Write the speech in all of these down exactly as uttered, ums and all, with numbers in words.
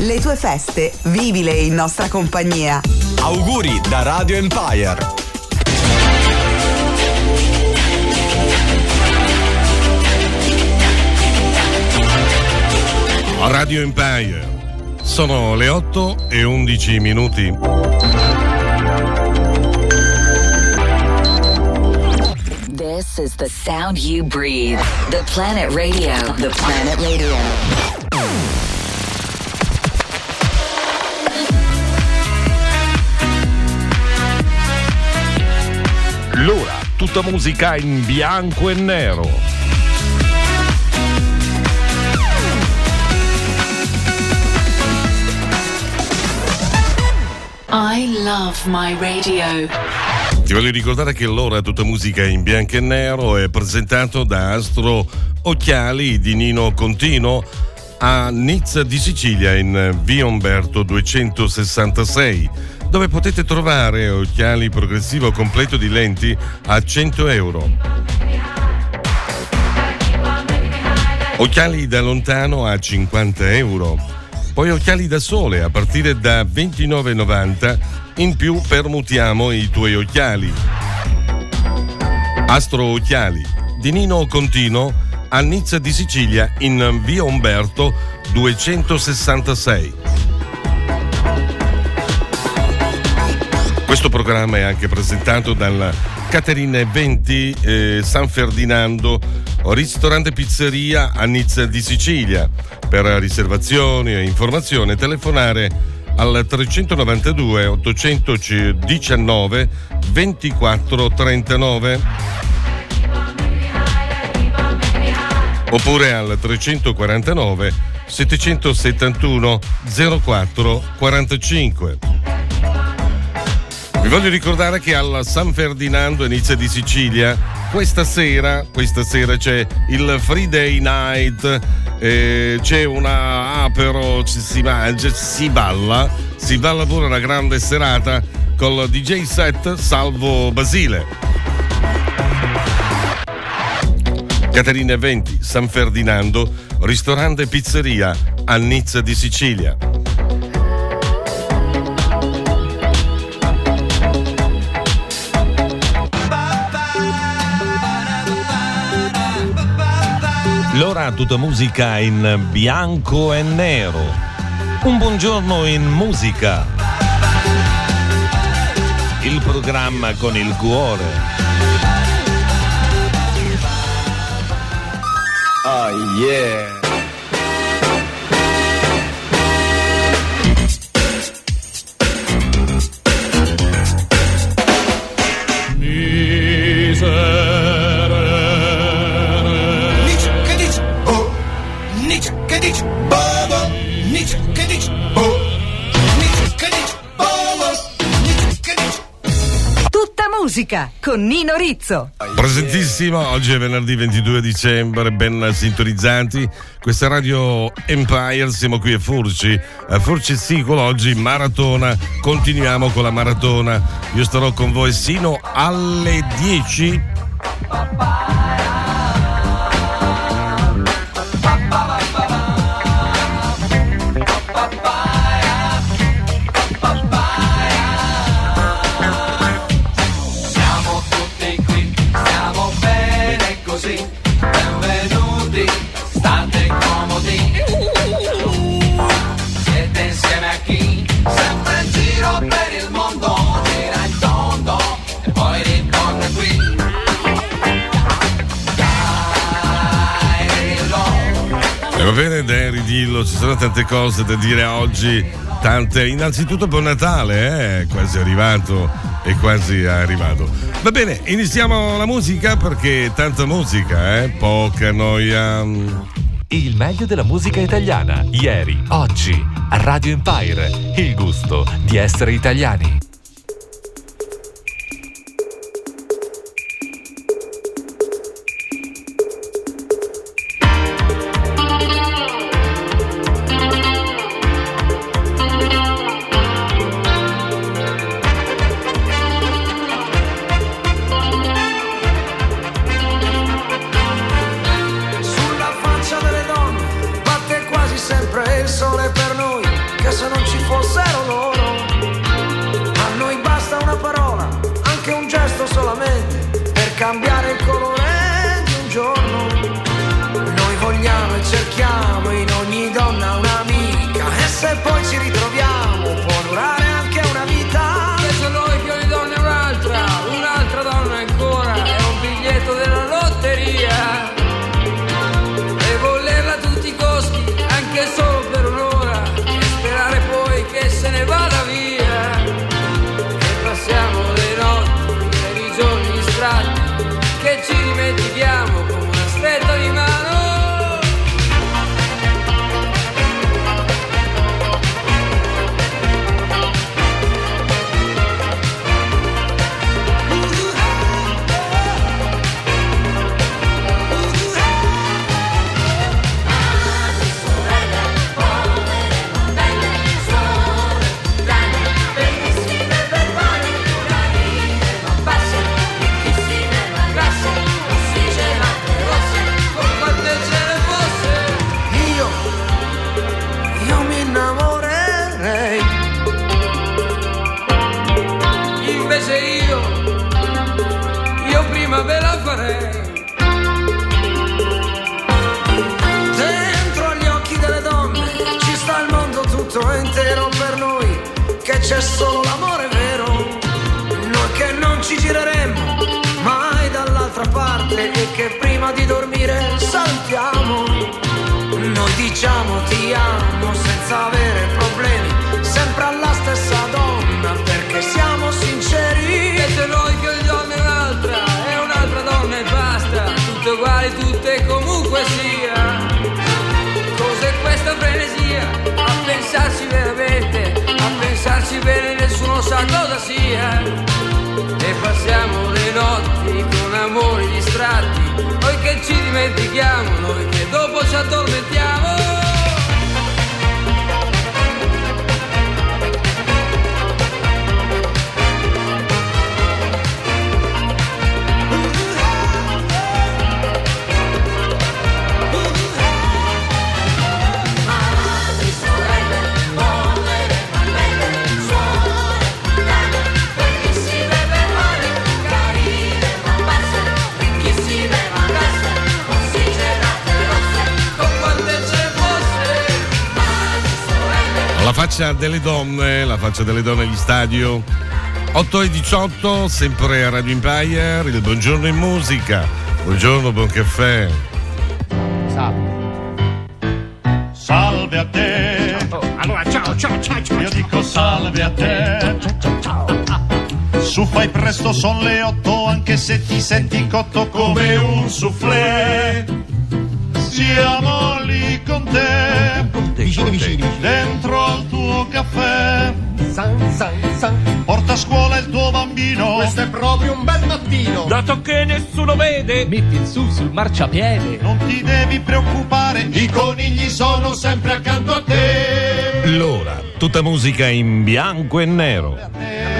Le tue feste, vivile in nostra compagnia. Auguri da Radio Empire. Radio Empire, sono le otto e undici minuti. This is the sound you breathe. The Planet Radio. The Planet Radio. L'ora, tutta musica in bianco e nero. I love my radio. Ti voglio ricordare che l'ora tutta musica in bianco e nero è presentato da Astro Occhiali di Nino Contino a Nizza di Sicilia in via Umberto duecentosessantasei, dove potete trovare occhiali progressivo completo di lenti a cento euro. Occhiali da lontano a cinquanta euro. Poi occhiali da sole a partire da ventinove e novanta, in più permutiamo i tuoi occhiali. Astro Occhiali di Nino Contino a Nizza di Sicilia in via Umberto duecentosessantasei. Questo programma è anche presentato dal Caterina Venti eh, San Ferdinando, ristorante pizzeria a Nizza di Sicilia. Per riservazioni e informazioni telefonare al trecentonovantadue ottocentodiciannove ventiquattro trentanove oppure al trecentoquarantanove settecentosettantuno zero quattro quarantacinque. Vi voglio ricordare che al San Ferdinando e Nizza di Sicilia questa sera, questa sera c'è il Friday Night, eh, c'è una apero, ci si mangia, si balla, si balla pure una grande serata col D J set Salvo Basile. Caterina Venti, San Ferdinando, ristorante e pizzeria a Nizza di Sicilia. L'ora tutta musica in bianco e nero. Un buongiorno in musica. Il programma con il cuore. Oh yeah. Con Nino Rizzo. Presentissimo, oggi è venerdì ventidue dicembre, ben sintonizzanti. Questa Radio Empire, siamo qui a Furci, a Furci Sicolo, oggi maratona, continuiamo con la maratona. Io starò con voi sino alle dieci. Va bene Derry, dillo, ci sono tante cose da dire oggi, tante. Innanzitutto buon Natale, eh? Quasi arrivato, è quasi arrivato. Va bene, iniziamo la musica perché tanta musica, eh? Poca noia. Il meglio della musica italiana, ieri, oggi, a Radio Empire, il gusto di essere italiani. Sempre il sole per noi. anche se non ci fossero loro. A noi basta una parola, anche un gesto solamente, per cambiare il colore di un giorno. Noi vogliamo e cerchiamo in ogni donna un'amica, e se poi ci ritroviamo può durare anche una vita. E se noi più di donne un'altra, un'altra donna ancora, è un biglietto della lotteria, e volerla a tutti i costi, anche solo per un'ora, e sperare poi che se ne vada via. E passiamo le notti e i giorni strani che ci dimentichiamo con una stretta di mano. Dentro agli occhi delle donne ci sta il mondo tutto intero, per noi che c'è solo l'amore vero. Noi che non ci gireremo mai dall'altra parte e che prima di dormire salutiamo. Noi diciamo ti amo senza avere problemi, sempre alla stessa donna, perché siamo sinceri. E se noi che ogni donna è un'altra, è un'altra donna e basta, tutte uguali, tutte comunque sia. Cos'è questa frenesia? A pensarci veramente, a pensarci bene nessuno sa cosa sia. E passiamo le notti con amori distratti, noi che ci dimentichiamo, noi che dopo ci addormentiamo. La faccia delle donne, la faccia delle donne agli stadio. Otto e diciotto, sempre a Radio Empire, il buongiorno in musica. Buongiorno, buon caffè. Salve. Salve a te. Ciao. Allora, ciao, ciao, ciao, ciao. Io dico salve a te. Ciao, ciao, ciao. Su fai presto, son le otto, anche se ti senti cotto come un soufflé. Siamo lì con te, con te, vicini, vicini, dentro al tuo caffè. San, san, san. Porta a scuola il tuo bambino, questo è proprio un bel mattino. Dato che nessuno vede, metti su sul marciapiede. Non ti devi preoccupare, i conigli sono sempre accanto a te. L'ora, tutta musica in bianco e nero.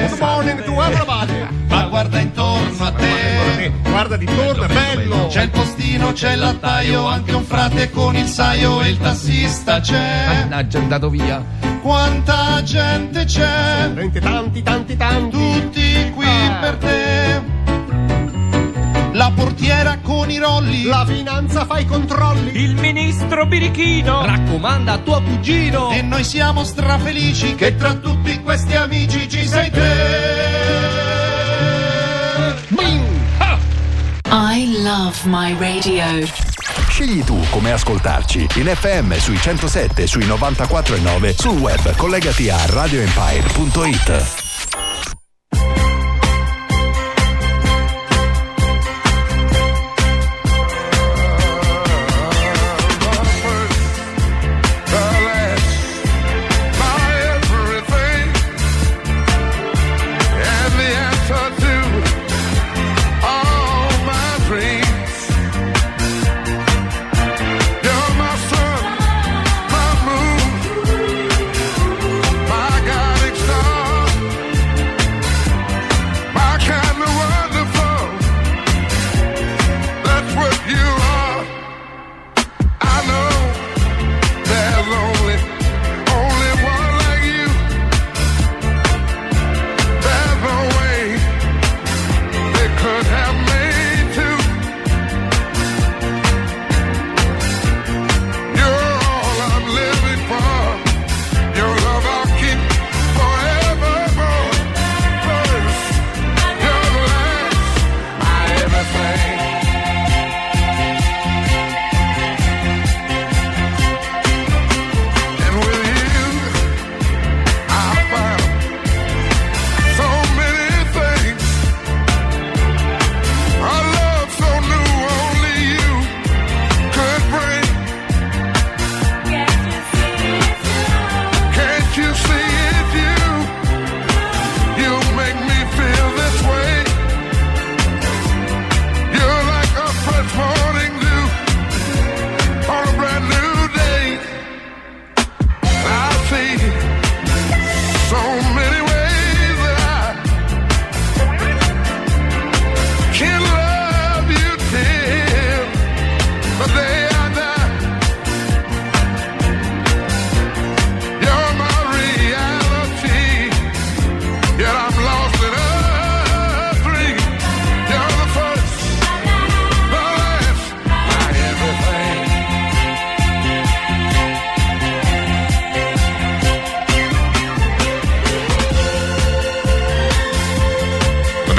Good morning to everybody. Ma guarda intorno a te, guarda di torno, bello. C'è il postino, c'è l'attaio, anche un frate con il saio e il tassista c'è. Mannaggia, è andato via. Quanta gente c'è, tanti, tanti, tanti. Tutti qui ah. per te. La portiera con i rolli, la finanza fa i controlli, il ministro birichino raccomanda a tuo cugino. E noi siamo strafelici che tra tutti questi amici ci sei te. I love my radio. Scegli tu come ascoltarci. In effe emme sui centosette, sui novantaquattro e nove. Sul web collegati a radioempire punto it.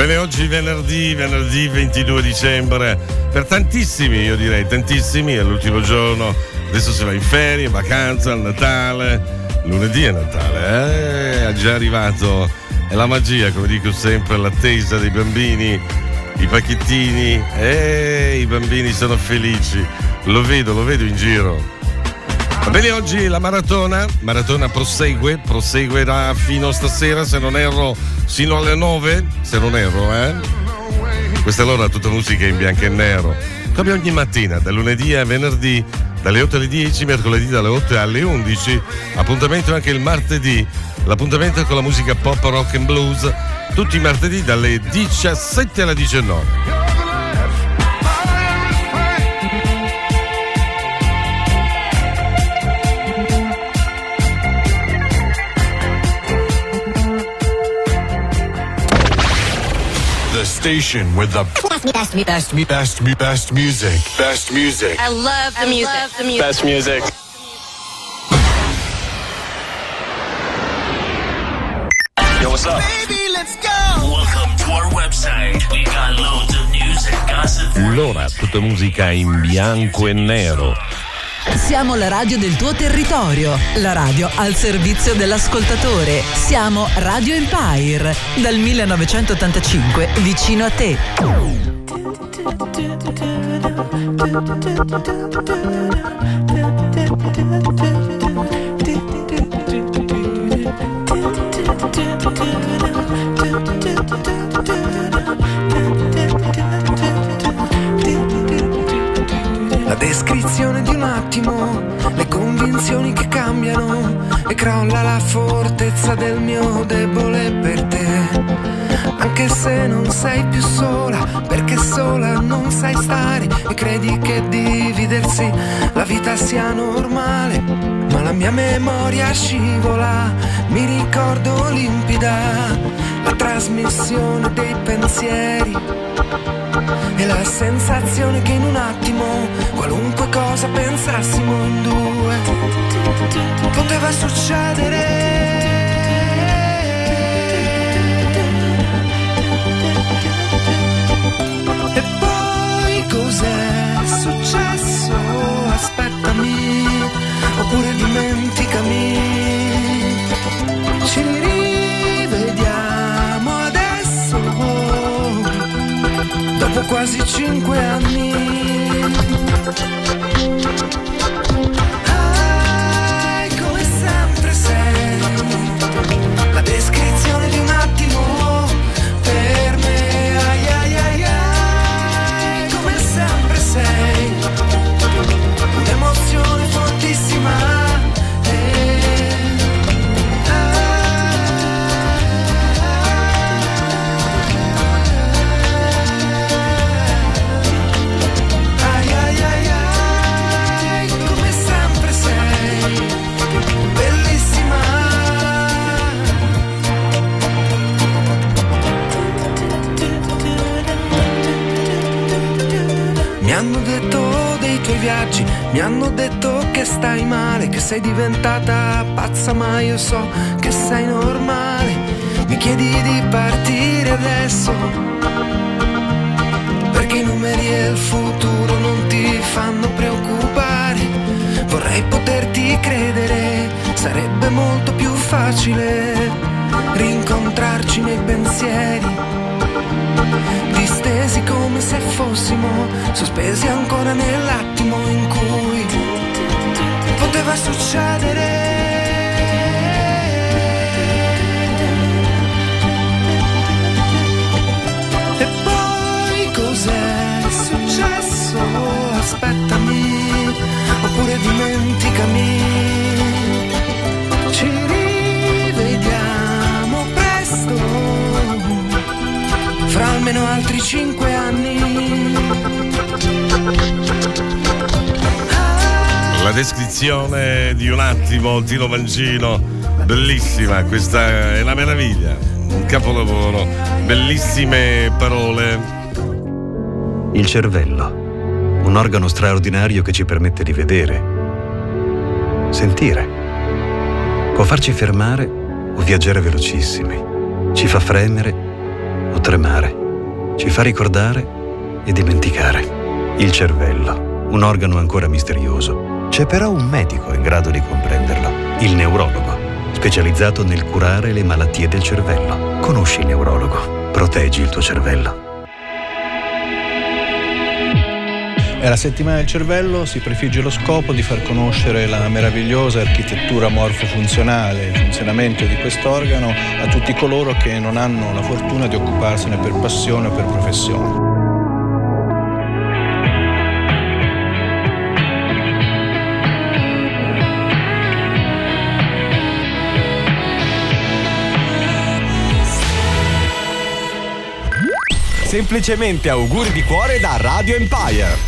bene, oggi venerdì, venerdì ventidue dicembre, per tantissimi, io direi tantissimi, è l'ultimo giorno, adesso si va in ferie, in vacanza, al Natale, lunedì è Natale, eh? È già arrivato, è la magia, come dico sempre, l'attesa dei bambini, i pacchettini, eh, i bambini sono felici, lo vedo, lo vedo in giro. Va bene, oggi la maratona, maratona prosegue, proseguirà fino stasera, se non erro, sino alle nove, se non erro, eh? Questa è l'ora tutta musica in bianco e nero. Come ogni mattina, da lunedì a venerdì, dalle otto alle dieci, mercoledì dalle otto alle undici, appuntamento anche il martedì, l'appuntamento con la musica pop, rock and blues, tutti i martedì dalle diciassette alle diciannove. The station with the best, best, best, best, best, best music. Best music. I love the I music. Love the music. Best music. Yo, what's up? Baby, let's go. Welcome to our website. We got loads of news and gossip. L'ora tutta musica in bianco e nero. Siamo la radio del tuo territorio, la radio al servizio dell'ascoltatore. Siamo Radio Empire, dal millenovecentottantacinque vicino a te. La descrizione di un attimo, le convinzioni che cambiano e crolla la fortezza del mio debole per te. Anche se non sei più sola, perché sola non sai stare e credi che dividersi la vita sia normale. Ma la mia memoria scivola, mi ricordo limpida la trasmissione dei pensieri e la sensazione che in un attimo qualunque cosa pensassimo in due poteva succedere. E poi cos'è successo? Aspettami, oppure dimenticami. Ci rivediamo adesso, dopo quasi cinque anni. Ah, come sempre sei la descrizione di un attimo per me. Ai ai ai ai, come sempre sei un'emozione fortissima. Viaggi, mi hanno detto che stai male, che sei diventata pazza, ma io so che sei normale. Mi chiedi di partire adesso, perché i numeri e il futuro non ti fanno preoccupare. Vorrei poterti credere, sarebbe molto più facile rincontrarci nei pensieri, distesi come se fossimo sospesi ancora nell'attimo in cui poteva succedere. E poi cos'è successo? Aspettami, oppure dimenticami. Ci rivediamo presto, fra almeno altri cinque anni. La descrizione di un attimo, Tino Mangino, bellissima, questa è la meraviglia, un capolavoro, bellissime parole. Il cervello, un organo straordinario che ci permette di vedere, sentire, può farci fermare o viaggiare velocissimi, ci fa fremere o tremare. Ci fa ricordare e dimenticare. Il cervello, un organo ancora misterioso. C'è però un medico in grado di comprenderlo, il neurologo, specializzato nel curare le malattie del cervello. Conosci il neurologo, proteggi il tuo cervello. È la settimana del cervello, si prefigge lo scopo di far conoscere la meravigliosa architettura morfofunzionale, il funzionamento di quest'organo a tutti coloro che non hanno la fortuna di occuparsene per passione o per professione. Semplicemente auguri di cuore da Radio Empire.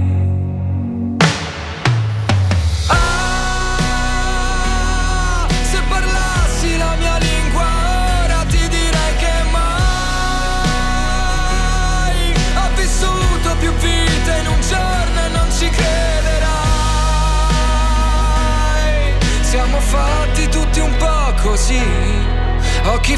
Fatti tutti un po' così, occhi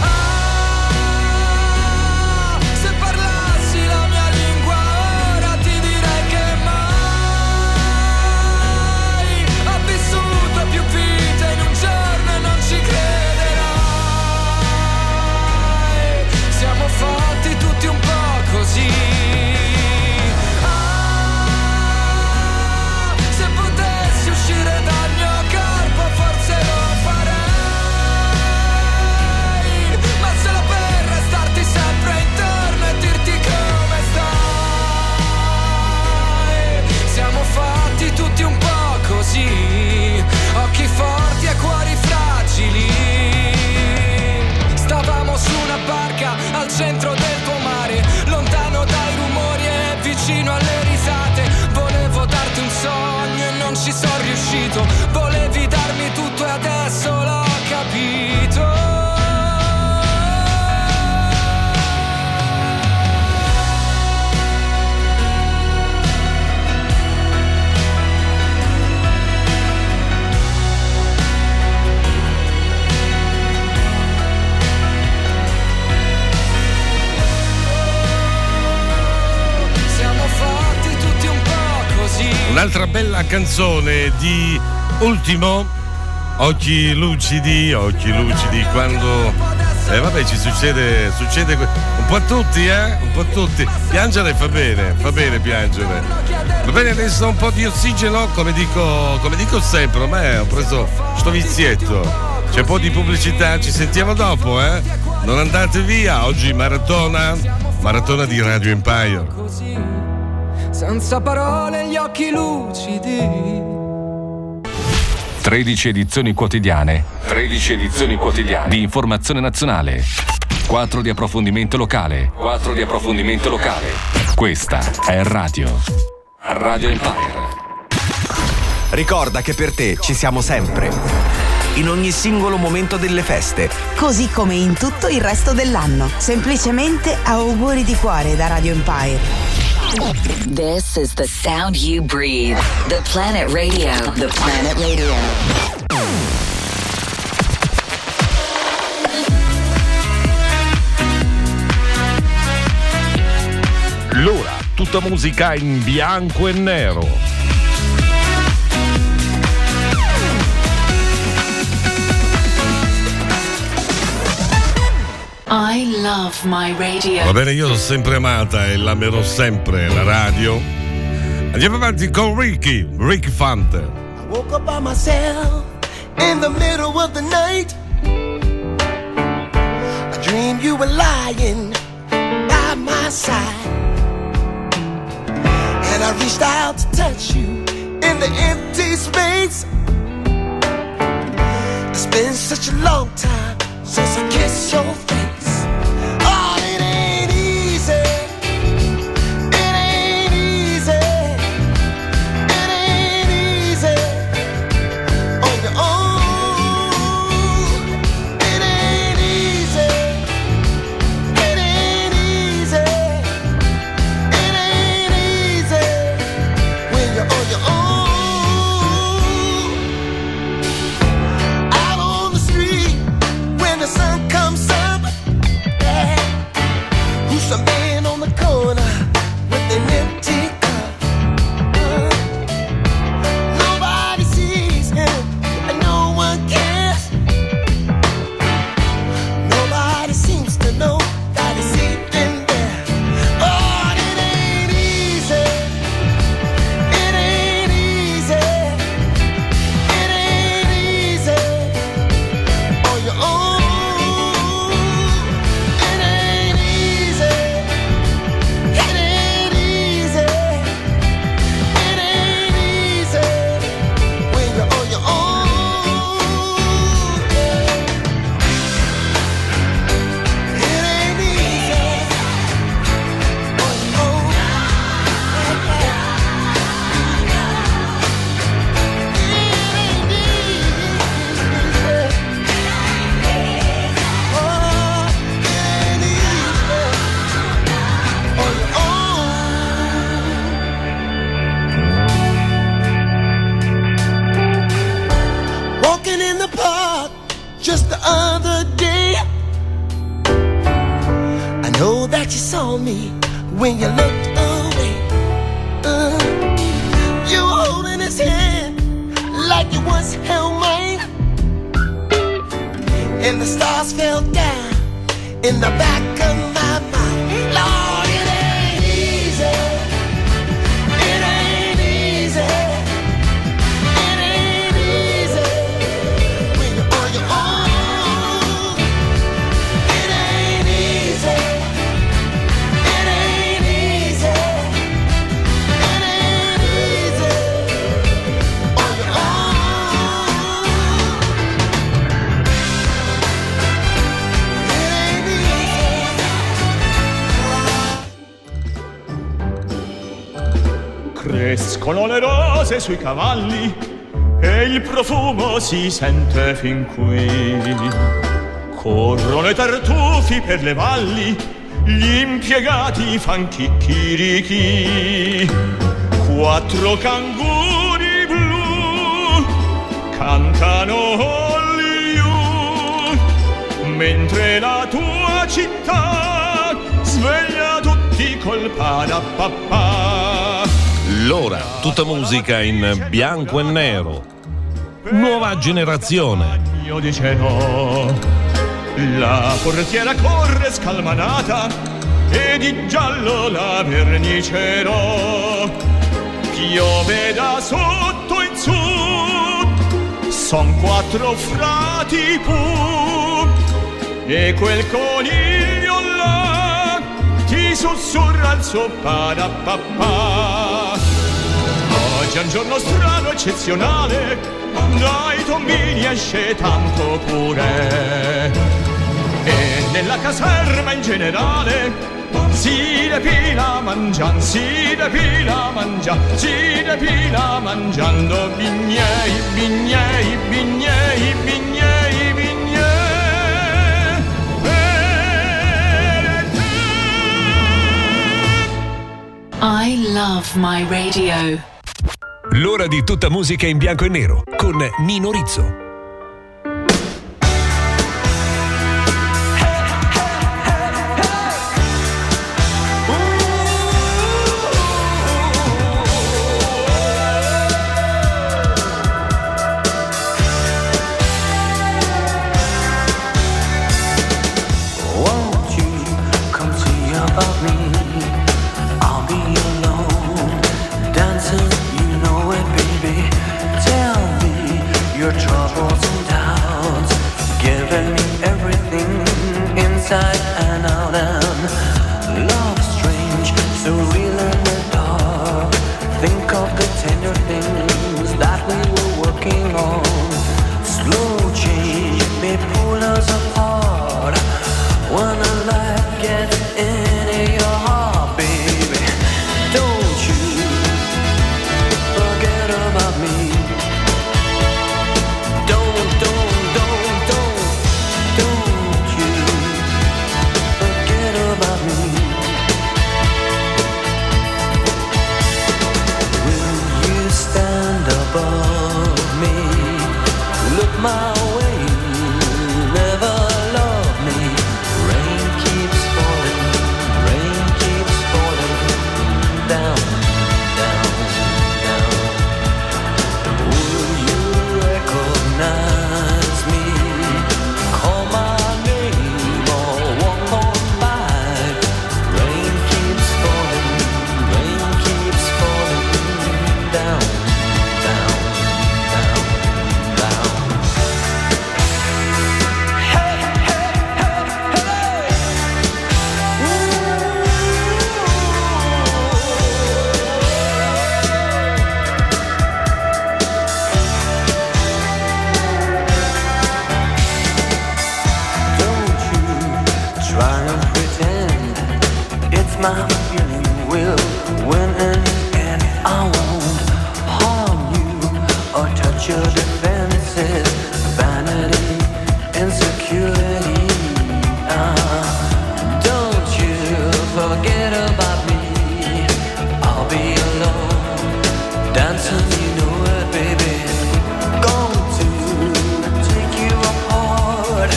Ah, se parlassi la mia lingua ora ti direi che mai ho vissuto più vita in un giorno e non ci crederai. Siamo fatti tutti un po' così. Occhi forti e cuori fragili. Stavamo su una barca al centro del tuo mare, lontano dai rumori e vicino alle risate. Volevo darti un sogno e non ci sono riuscito. Volevi darmi tutto e adesso l'ho capito. Un'altra bella canzone di Ultimo, Occhi lucidi, occhi lucidi, quando eh vabbè ci succede succede un po' a tutti, eh? Un po' a tutti. Piangere fa bene, fa bene piangere. Va bene adesso un po' di ossigeno, come dico, come dico sempre, ormai ho preso sto vizietto. C'è un po' di pubblicità, ci sentiamo dopo, eh? Non andate via, oggi maratona, maratona di Radio Empire. Senza parole, gli occhi lucidi. tredici edizioni quotidiane. tredici edizioni quotidiane. Di informazione nazionale. quattro di approfondimento locale. quattro di approfondimento locale. Questa è Radio. Radio Empire. Ricorda che per te ci siamo sempre. In ogni singolo momento delle feste, così come in tutto il resto dell'anno. Semplicemente auguri di cuore da Radio Empire. This is the sound you breathe. The Planet Radio. The Planet Radio. L'ora, tutta musica in bianco e nero. I love my radio. Va bene, io l'ho sempre amata e l'amerò sempre la radio. Andiamo avanti con Ricky, Ricky Fante. I woke up by myself in the middle of the night. I dreamed you were lying by my side. And I reached out to touch you in the empty space. It's been such a long time since I kissed your face. Oh, it ain't easy. It ain't easy. It ain't easy. On your own. It ain't easy. It ain't easy. It ain't easy. When you're on your own. A man on the corner with an empty cup. Uh, nobody sees him and no one cares. Nobody seems to know that he's sleeping there. Oh, it ain't easy. It ain't easy. It ain't easy on your own. When you looked away, uh, you were holding his hand like you once held mine. And the stars fell down in the back of my mind. Lord, it ain't easy. It ain't easy. It ain't easy when you're on your own. It ain't easy. Crescono le rose sui cavalli e il profumo si sente fin qui. Corrono i tartufi per le valli, gli impiegati fan chicchirichì. Quattro canguri blu cantano Only You, mentre la tua città sveglia tutti col parapapà. L'ora, tutta musica in bianco e nero. Nuova generazione. Io dice no. La portiera corre scalmanata e di giallo la vernicerò. Piove da sotto in su. Son quattro frati pu. E quel coniglio là ti sussurra il suo parapapà. Oggi è un giorno strano, eccezionale, dai tombini esce tanto pure. E nella caserma in generale si depila mangiando, si depila mangiando, si depila mangiando bignei, bignei, bignei, bignei, bignei per te. I love my radio. L'ora di tutta musica in bianco e nero con Nino Rizzo. Oh. inside and out, and love's strange, so real and the dark. Think of the tender things that we were working on. Slow change may pull us apart. When a light gets into your heart, baby, don't you forget about me. Don't, don't, don't, don't, don't you forget about me. Will you stand above me? Look my way, never love me. Rain keeps falling, rain keeps falling down, down, down. Will you recognize me? Call my name or walk on by. Rain keeps falling, rain keeps falling down, down, down, down. Hey, hey, hey, hey. Don't you try and pretend it's my feeling will win in the end. I won't harm you or touch your defenses. Vanity, insecurity, ah, don't you forget about me. I'll be alone, dancing, you know it, baby. Going to take you apart.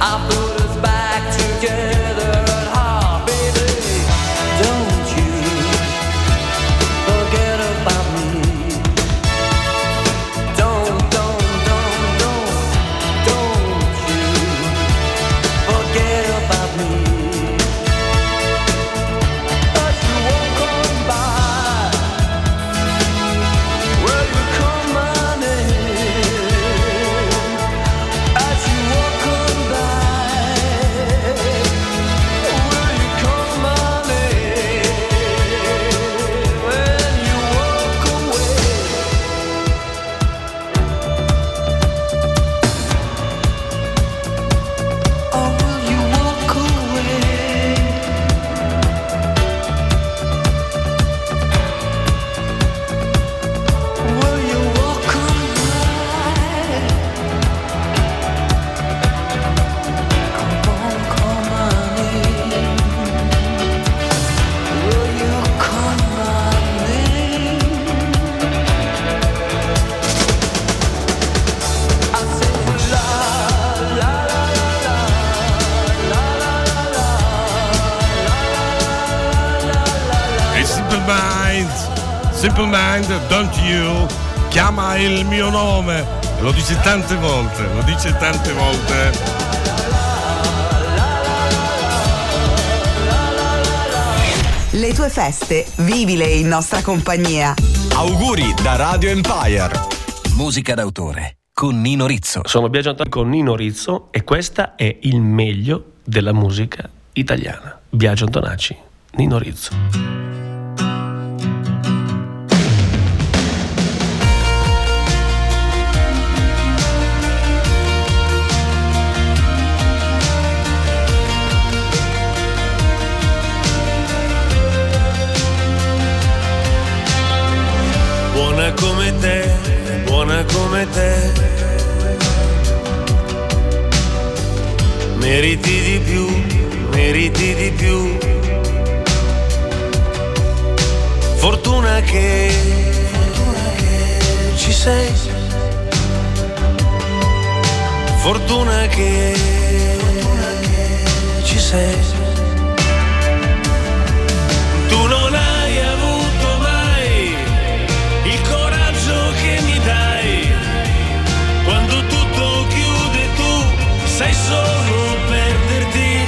I'll put us back together at heart, baby. Don't you forget about me. Don't, don't, don't, don't, don't you forget about me. But you won't come by. Well, you call my name. As you walk on by, will you call my name? When you walk away, or will you walk away? Will you walk on by? Come on, call my name. Will you call my name? I say la la la la la la la la. E Simple Minds, Simple Minds, Don't You, chiama il mio nome, lo dice tante volte, lo dice tante volte. Le tue feste, vivile in nostra compagnia. Auguri da Radio Empire. Musica d'autore con Nino Rizzo. Sono Biagiantoni con Nino Rizzo e questa è il meglio della musica italiana. Biagio Antonacci, Nino Rizzo. Buona come te, buona come te, meriti di più, meriti di più. Fortuna che, fortuna che ci sei, fortuna che, fortuna che ci sei. Tu non hai avuto mai il coraggio che mi dai, quando tutto chiude tu sai solo perderti.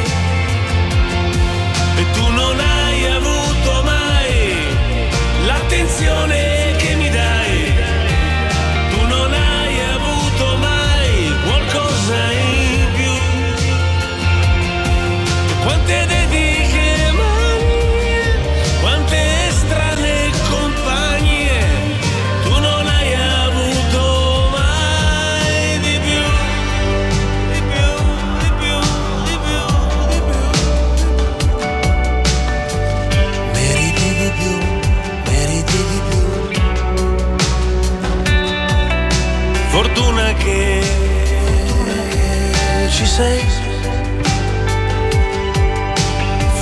E tu non hai avuto mai l'attenzione che mi dai, tu non hai avuto mai qualcosa in più.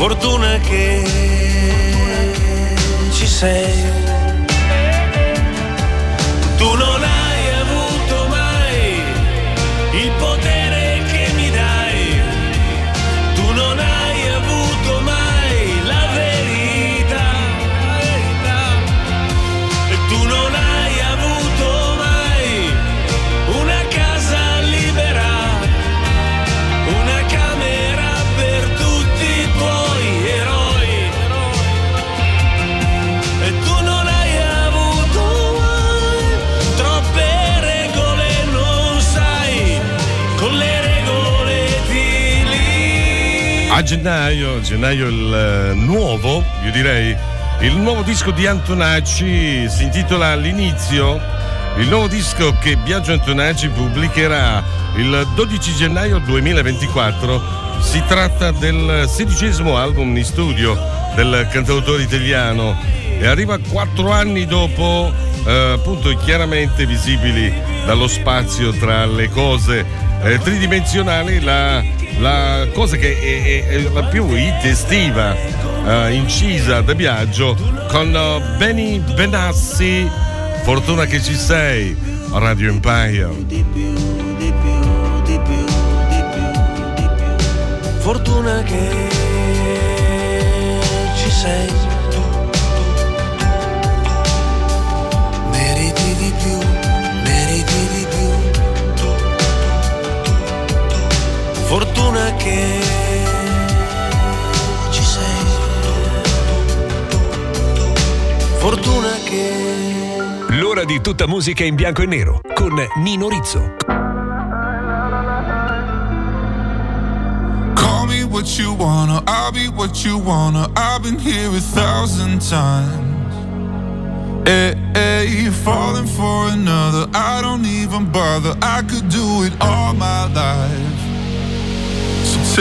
Fortuna che ci sei. Tu non hai avuto mai il potere che mi dai. Tu non hai avuto mai la verità. Tu non hai avuto mai una casa libera, una camera per tutti i tuoi eroi. E tu non hai avuto mai troppe regole, non sai, con le regole ti lì. A gennaio, gennaio il nuovo, io direi, il nuovo disco di Antonacci si intitola L'Inizio, il nuovo disco che Biagio Antonacci pubblicherà il dodici gennaio duemilaventiquattro. Si tratta del sedicesimo album in studio del cantautore italiano e arriva quattro anni dopo, eh, appunto chiaramente visibili dallo spazio tra le cose eh, tridimensionali, la, la cosa che è, è, è la più hit estiva Uh, incisa da Biagio con uh, Benny Benassi. Fortuna che ci sei, Radio Empire. Di più, di più, di più, di più, di più. Fortuna che ci sei. Meriti di più, meriti di più. Fortuna che Fortuna che... L'ora di tutta musica in bianco e nero con Nino Rizzo. Call me what you wanna, I'll be what you wanna. I've been here a thousand times. Hey, hey, falling for another, I don't even bother. I could do it all my life. So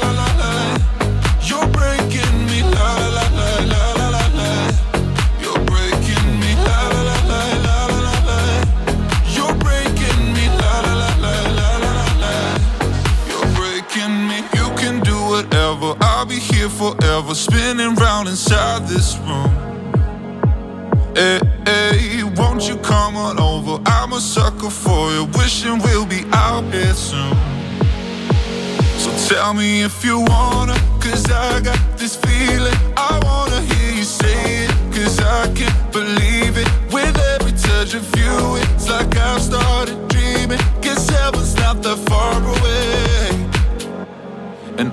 la la la. You're breaking me la la la la la la la. You're breaking me la la la la la la la. You're breaking me la la la la la la la. You're breaking me. You can do whatever, I'll be here forever, spinning round inside this room. Hey, hey, won't you come on over? I'm a sucker for you, wishing we'll be out here soon. So tell me if you wanna, cause I got this feeling. I wanna hear you say it, cause I can't believe it. With every touch of you, it's like I've started dreaming. Guess heaven's not that far away. And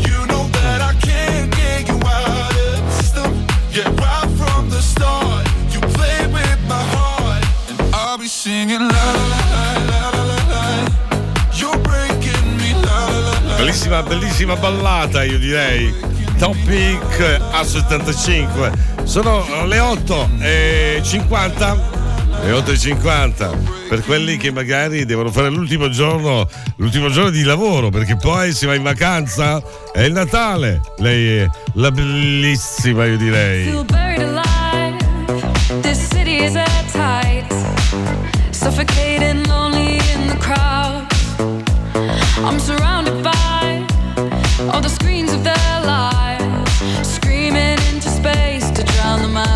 You know that I can't get you out of the system. Yeah, right from the start. My heart, and I'll be singing la la la la la la. You're breaking me la la la. Bellissima, bellissima ballata, io direi. Topic a settantacinque. Sono le otto e cinquanta. Le otto e cinquanta per quelli che magari devono fare l'ultimo giorno, l'ultimo giorno di lavoro, perché poi si va in vacanza. È il Natale. Lei è la bellissima, io direi. This city is at tights, suffocating, lonely in the crowd. I'm surrounded by all the screens of their lives, screaming into space to drown them out.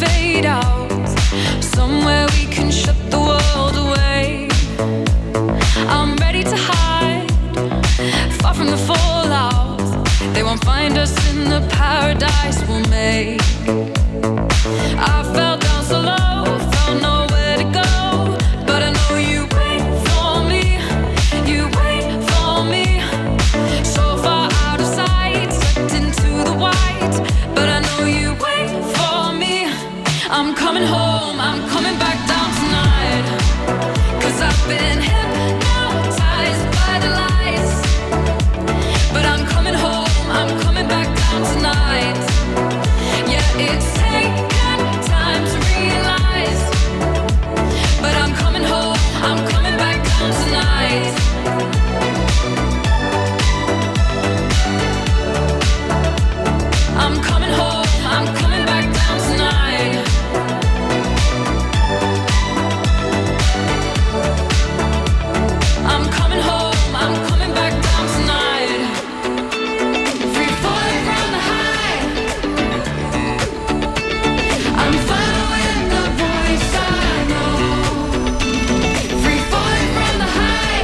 fade out, somewhere we can shut the world away. I'm ready to hide, far from the fallout. They won't find us in the paradise we'll make. I fell down so low, found nowhere to go, but I know you wait for me, you wait for me. So far out of sight, sucked into the white, but I know you wait for me. I'm coming home, I'm coming back down tonight, 'cause I've been hypnotized by the lights. But I'm coming home, I'm coming back down tonight. Yeah, it's taken time to realize, but I'm coming home, I'm coming back down tonight. I'm coming home, I'm coming back down tonight. I'm coming home, I'm coming back down tonight. Free falling from the high, I'm following the voice I know. Free falling from the high,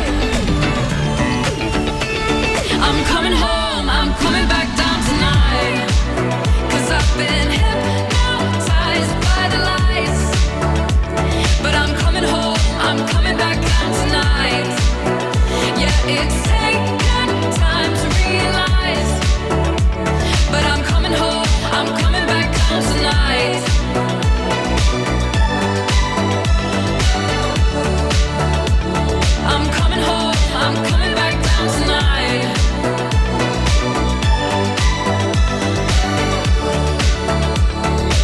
I'm coming home, I'm coming back down tonight. 'Cause I've been hypnotized by the lights, but I'm coming home, I'm coming back down tonight. Yeah, it's taken time to realize, but I'm coming home, I'm coming back down tonight. I'm coming home, I'm coming back down tonight.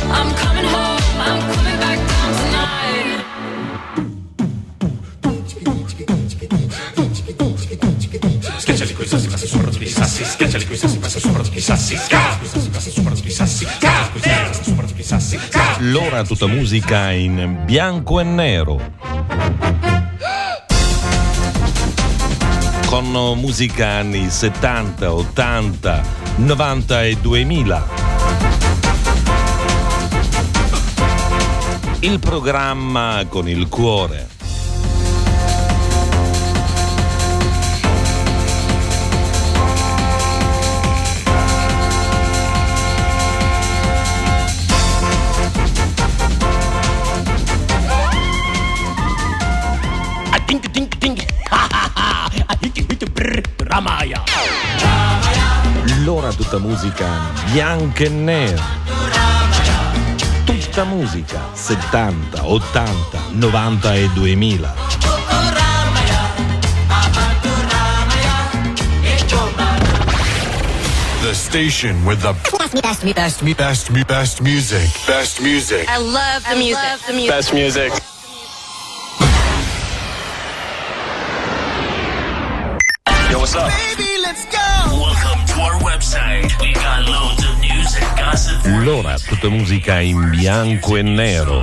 I'm coming home, I'm coming back down tonight. Schiacciali coi sassi, passa sopra tutti i sassi. Schiacciali coi sassi, passa sopra tutti i sassi. Schiacciali coi sassi, passa sopra tutti i sassi. Schiacciali coi sassi, passa sopra tutti i sassi. L'ora tutta musica in bianco e nero, con musica anni settanta, ottanta, novanta e duemila. Il programma con il cuore. I think think think I think with brr Ramaya. L'ora tutta musica bianca e nera. Musica settanta, ottanta, novanta e duemila. The station with the best, me, best, me, best, me, best music, best music. I love the music, I love the music. Best music. Yo, what's up? Baby, let's go. Welcome to our website. We got loads of news and gossip. L'ora tutta musica in bianco e nero.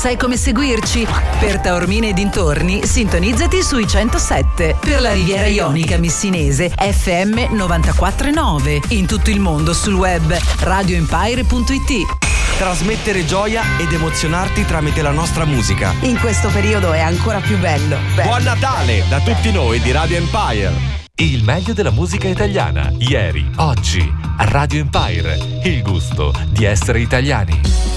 sai come seguirci? Per Taormina e dintorni sintonizzati sui centosette, per la Riviera Ionica Messinese F M novantaquattro virgola nove, in tutto il mondo sul web radio empire punto it. Trasmettere gioia ed emozionarti tramite la nostra musica. In questo periodo è ancora più bello. bello. Buon Natale da tutti noi di Radio Empire. Il meglio della musica italiana, ieri, oggi, a Radio Empire. Il gusto di essere italiani.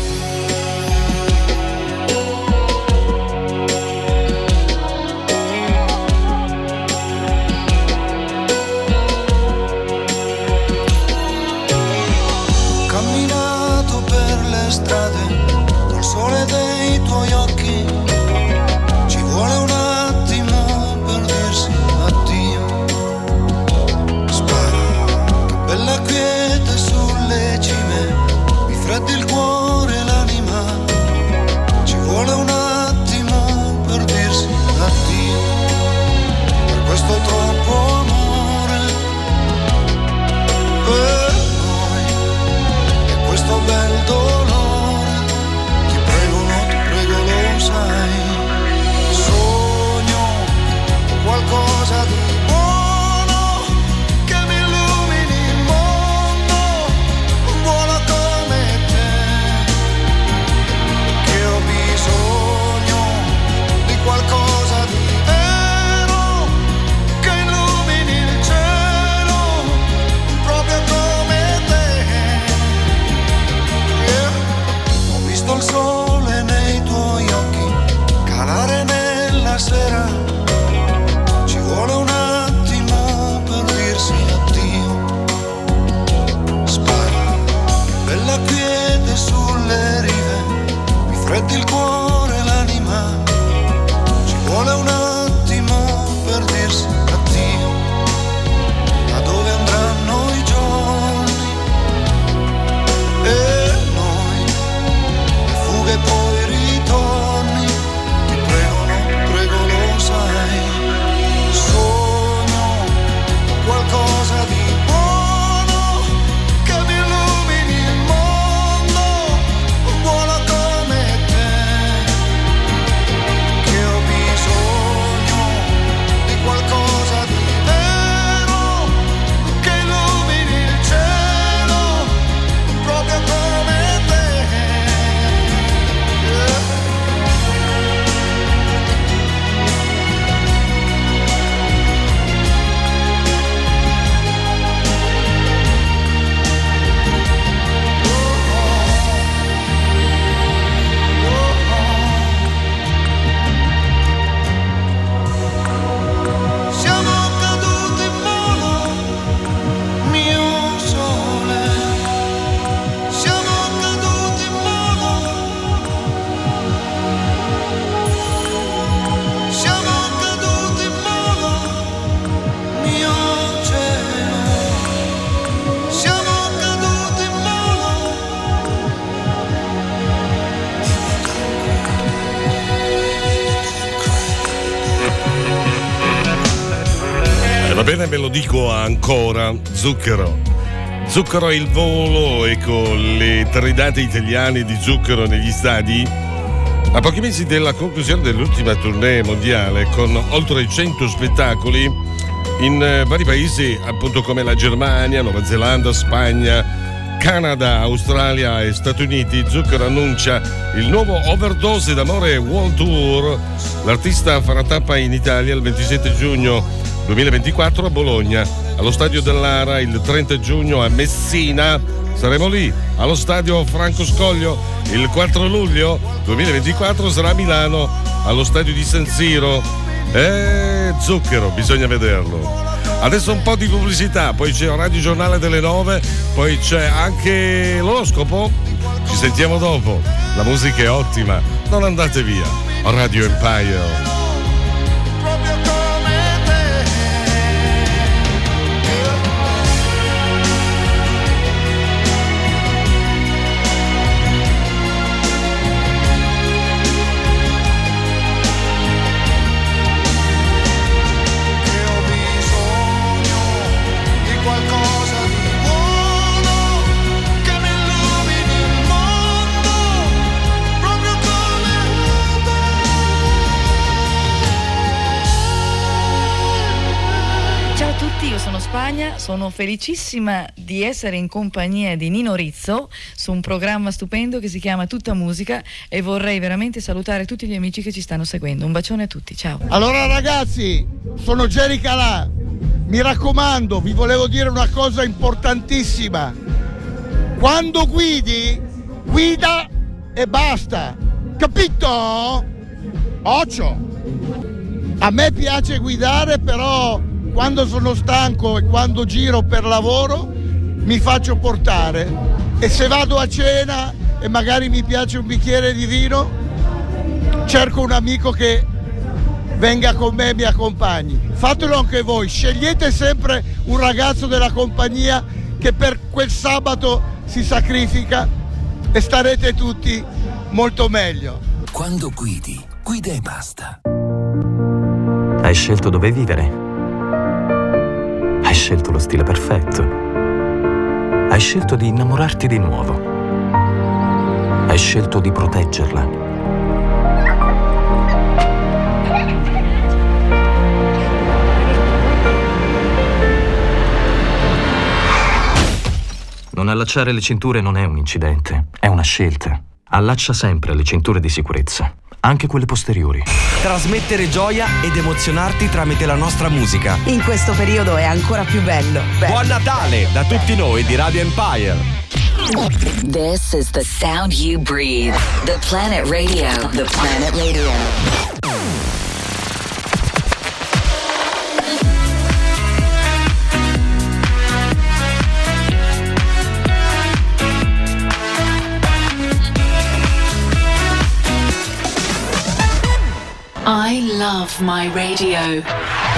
Bene, ve lo dico ancora, Zucchero. Zucchero è il volo, e con le tridate italiane di Zucchero negli stadi, a pochi mesi dalla conclusione dell'ultima tournée mondiale con oltre cento spettacoli in vari paesi, appunto come la Germania, Nuova Zelanda, Spagna, Canada, Australia e Stati Uniti, Zucchero annuncia il nuovo Overdose d'amore World Tour. L'artista farà tappa in Italia il ventisette giugno duemilaventiquattro a Bologna, allo stadio dell'Ara il trenta giugno a Messina, saremo lì, allo stadio Franco Scoglio il quattro luglio duemilaventiquattro sarà a Milano, allo stadio di San Siro. Eh, Zucchero, bisogna vederlo. Adesso un po' di pubblicità, poi c'è un radio giornale delle nove, poi c'è anche l'oroscopo, ci sentiamo dopo, la musica è ottima, non andate via, Radio Empire. Io sono Spagna, sono felicissima di essere in compagnia di Nino Rizzo su un programma stupendo che si chiama Tutta Musica, e vorrei veramente salutare tutti gli amici che ci stanno seguendo. Un bacione a tutti, ciao. Allora ragazzi, sono Jerry Calà, mi raccomando, vi volevo dire una cosa importantissima: quando guidi, guida e basta, capito? Occhio! A me piace guidare, però quando sono stanco e quando giro per lavoro mi faccio portare, e se vado a cena e magari mi piace un bicchiere di vino, cerco un amico che venga con me e mi accompagni. Fatelo anche voi, scegliete sempre un ragazzo della compagnia che per quel sabato si sacrifica e starete tutti molto meglio. Quando guidi, guida e basta. Hai scelto dove vivere. Hai scelto lo stile perfetto. Hai scelto di innamorarti di nuovo. Hai scelto di proteggerla. Non allacciare le cinture non è un incidente, è una scelta. Allaccia sempre le cinture di sicurezza, anche quelle posteriori. Trasmettere gioia ed emozionarti tramite la nostra musica. In questo periodo è ancora più bello. bello. Buon Natale da tutti noi di Radio Empire. This is the sound you breathe. The Planet Radio. The Planet Radio. I love my radio.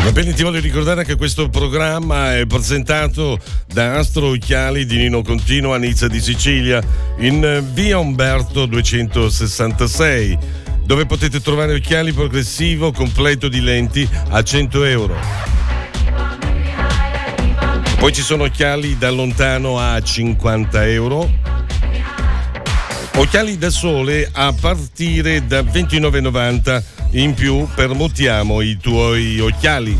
Va bene, ti voglio ricordare che questo programma è presentato da Astro Occhiali di Nino Contino a Nizza di Sicilia, in via Umberto duecentosessantasei, dove potete trovare occhiali progressivo completo di lenti a cento euro. Poi ci sono occhiali da lontano a cinquanta euro. Occhiali da sole a partire da ventinove e novanta, in più permuttiamo i tuoi occhiali.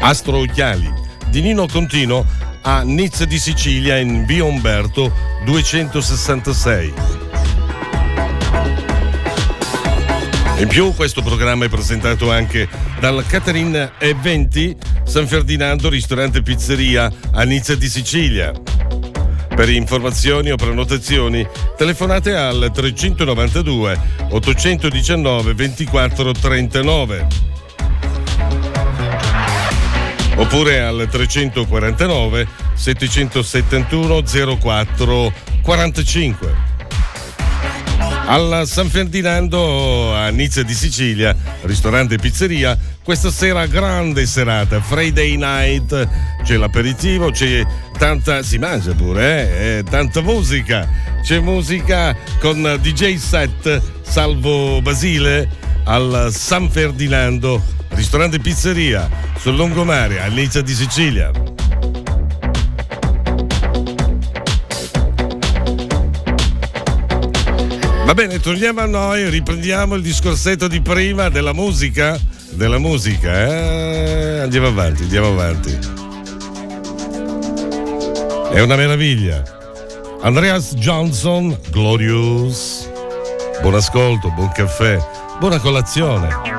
Astro Occhiali di Nino Contino a Nizza di Sicilia, in via Umberto duecentosessantasei. In più questo programma è presentato anche dal Catherine Eventi San Ferdinando Ristorante Pizzeria a Nizza di Sicilia. Per informazioni o prenotazioni telefonate al trecentonovantadue ottocentodiciannove ventiquattro trentanove oppure al trecentoquarantanove settecentosettantuno zero quattro quarantacinque. Alla San Ferdinando a Nizza di Sicilia, ristorante e pizzeria, questa sera grande serata, Friday night, c'è l'aperitivo, c'è tanta, si mangia pure, eh? tanta musica, c'è musica con D J set Salvo Basile al San Ferdinando, ristorante e pizzeria sul lungomare a Nizza di Sicilia. Va bene, torniamo a noi, riprendiamo il discorsetto di prima della musica. Della musica, eh? Andiamo avanti, andiamo avanti. È una meraviglia. Andreas Johnson, Glorious. Buon ascolto, buon caffè, buona colazione.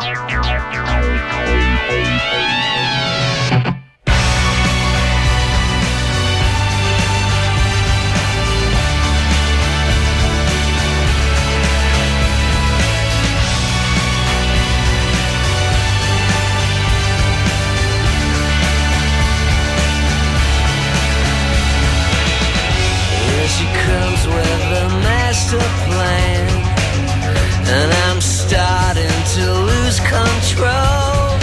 And I'm starting to lose control.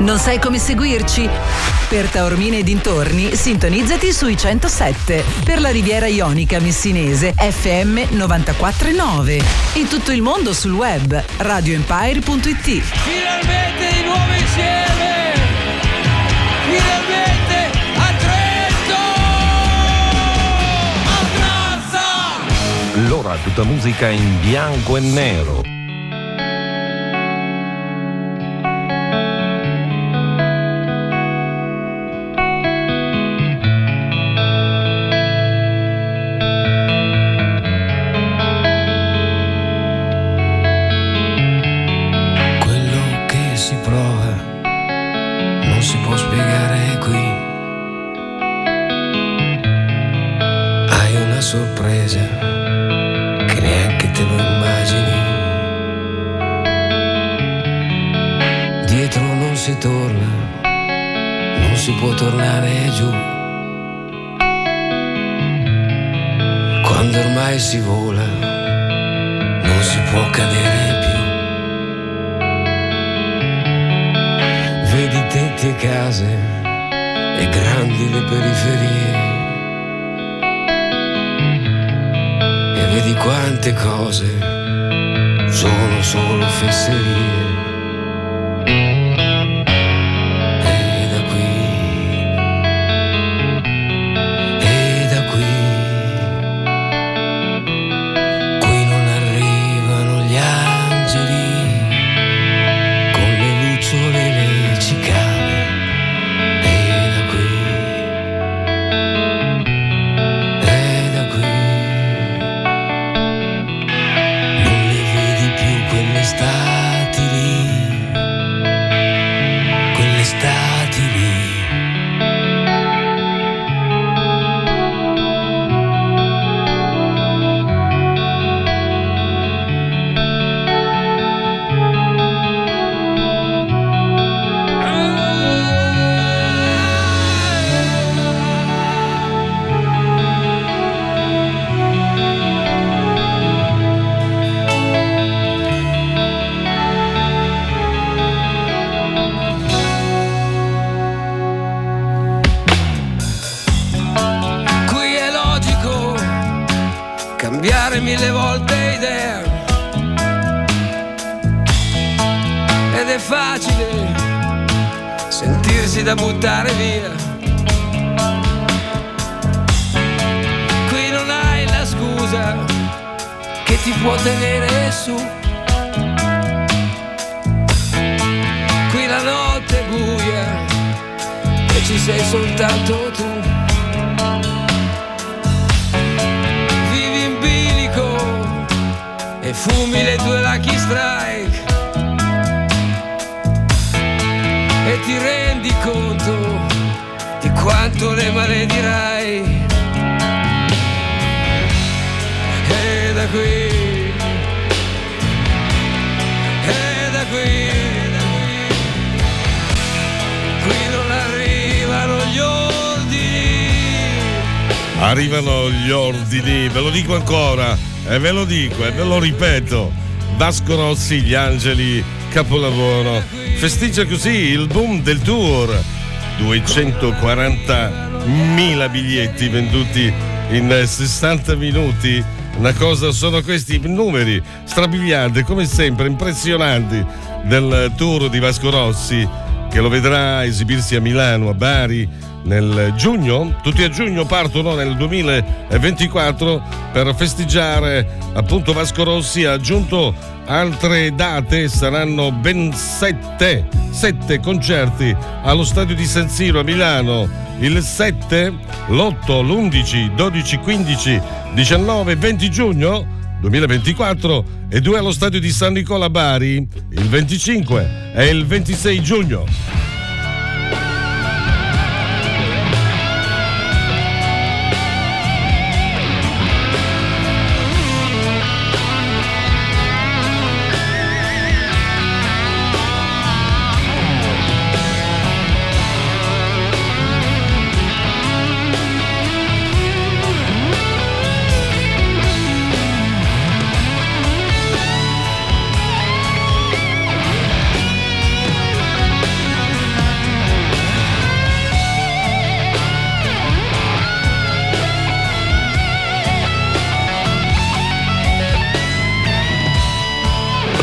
Non sai come seguirci? Per Taormina e dintorni sintonizzati sui centosette, per la Riviera Ionica Messinese effe emme novantaquattro virgola nove, in tutto il mondo sul web radioempire punto it. Finalmente di nuovo insieme! Finalmente! Allora, tutta musica in bianco e nero. Quello che si prova non si può spiegare qui. Hai una sorpresa. Si torna, non si può tornare giù. Quando ormai si vola, non si può cadere più. Vedi tetti e case e grandi le periferie. E vedi quante cose sono solo fesserie. Ve lo dico e ve lo ripeto, Vasco Rossi, Gli Angeli, capolavoro. Festeggia così il boom del tour, duecentoquarantamila biglietti venduti in sessanta minuti. Una cosa sono questi numeri strabilianti, come sempre impressionanti, del tour di Vasco Rossi, che lo vedrà esibirsi a Milano, a Bari nel giugno. Tutti a giugno partono nel duemilaventiquattro per festeggiare appunto Vasco Rossi. Ha aggiunto altre date, saranno ben sette sette concerti allo stadio di San Siro a Milano, il sette, l'otto, l'undici, dodici, quindici, diciannove, venti giugno duemilaventiquattro e due allo stadio di San Nicola a Bari il venticinque e il ventisei giugno.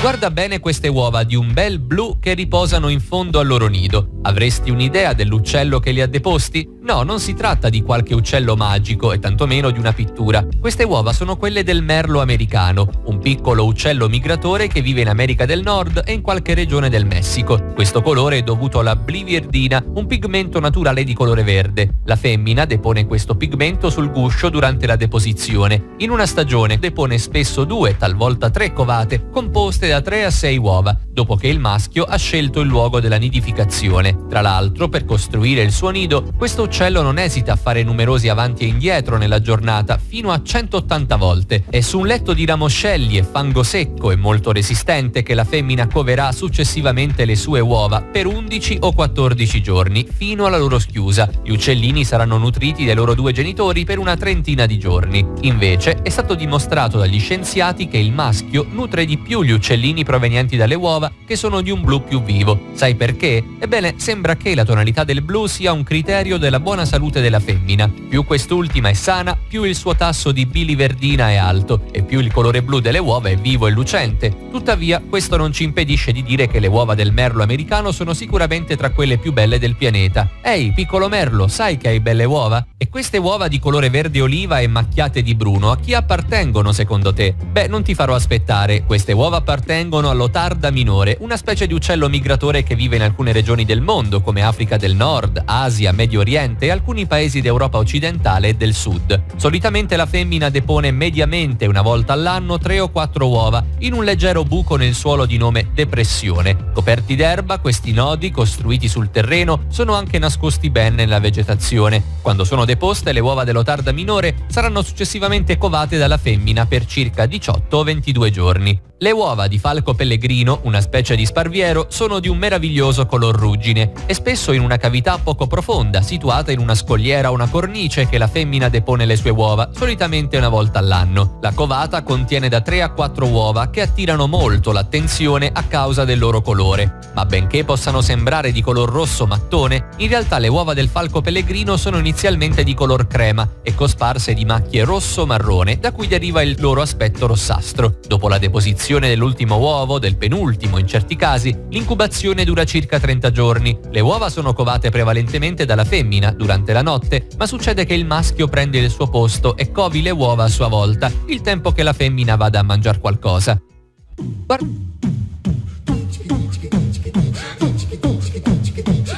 Guarda bene queste uova di un bel blu che riposano in fondo al loro nido. Avresti un'idea dell'uccello che li ha deposti? No, non si tratta di qualche uccello magico e tantomeno di una pittura. Queste uova sono quelle del merlo americano, un piccolo uccello migratore che vive in America del Nord e in qualche regione del Messico. Questo colore è dovuto alla blivierdina, un pigmento naturale di colore verde. La femmina depone questo pigmento sul guscio durante la deposizione. In una stagione depone spesso due, talvolta tre covate, composte da tre a sei uova, dopo che il maschio ha scelto il luogo della nidificazione. Tra l'altro, per costruire il suo nido, questo uccello non esita a fare numerosi avanti e indietro nella giornata, fino a centottanta volte. È su un letto di ramoscelli e fango secco e molto resistente che la femmina coverà successivamente le sue uova per undici o quattordici giorni, fino alla loro schiusa. Gli uccellini saranno nutriti dai loro due genitori per una trentina di giorni. Invece, è stato dimostrato dagli scienziati che il maschio nutre di più gli uccellini provenienti dalle uova, che sono di un blu più vivo. Sai perché? Ebbene, sembra che la tonalità del blu sia un criterio della buona salute della femmina. Più quest'ultima è sana, più il suo tasso di biliverdina è alto e più il colore blu delle uova è vivo e lucente. Tuttavia, questo non ci impedisce di dire che le uova del merlo americano sono sicuramente tra quelle più belle del pianeta. Ehi, piccolo merlo, sai che hai belle uova? E queste uova di colore verde oliva e macchiate di bruno a chi appartengono secondo te? Beh, non ti farò aspettare. Queste uova appartengono all'otarda minore, una specie di uccello migratore che vive in alcune regioni del mondo come Africa del Nord, Asia, Medio Oriente e alcuni paesi d'Europa occidentale e del Sud. Solitamente la femmina depone mediamente una volta all'anno tre o quattro uova in un leggero buco nel suolo di nome depressione. Coperti d'erba, questi nodi, costruiti sul terreno, sono anche nascosti ben nella vegetazione. Quando sono deposte, le uova dell'otarda minore saranno successivamente covate dalla femmina per circa diciotto o ventidue giorni. Le uova di falco pellegrino, una specie di sparviero, sono di un meraviglioso color ruggine e spesso in una cavità poco profonda, situata in una scogliera o una cornice, che la femmina depone le sue uova, solitamente una volta all'anno. La covata contiene da tre a quattro uova che attirano molto l'attenzione a causa del loro colore. Ma benché possano sembrare di color rosso mattone, in realtà le uova del falco pellegrino sono inizialmente di color crema e cosparse di macchie rosso-marrone, da cui deriva il loro aspetto rossastro. Dopo la deposizione dell'ultimo uovo, del penultimo in certi casi, l'incubazione dura circa trenta giorni. Le uova sono covate prevalentemente dalla femmina durante la notte, ma succede che il maschio prende il suo posto e covi le uova a sua volta, il tempo che la femmina vada a mangiare qualcosa.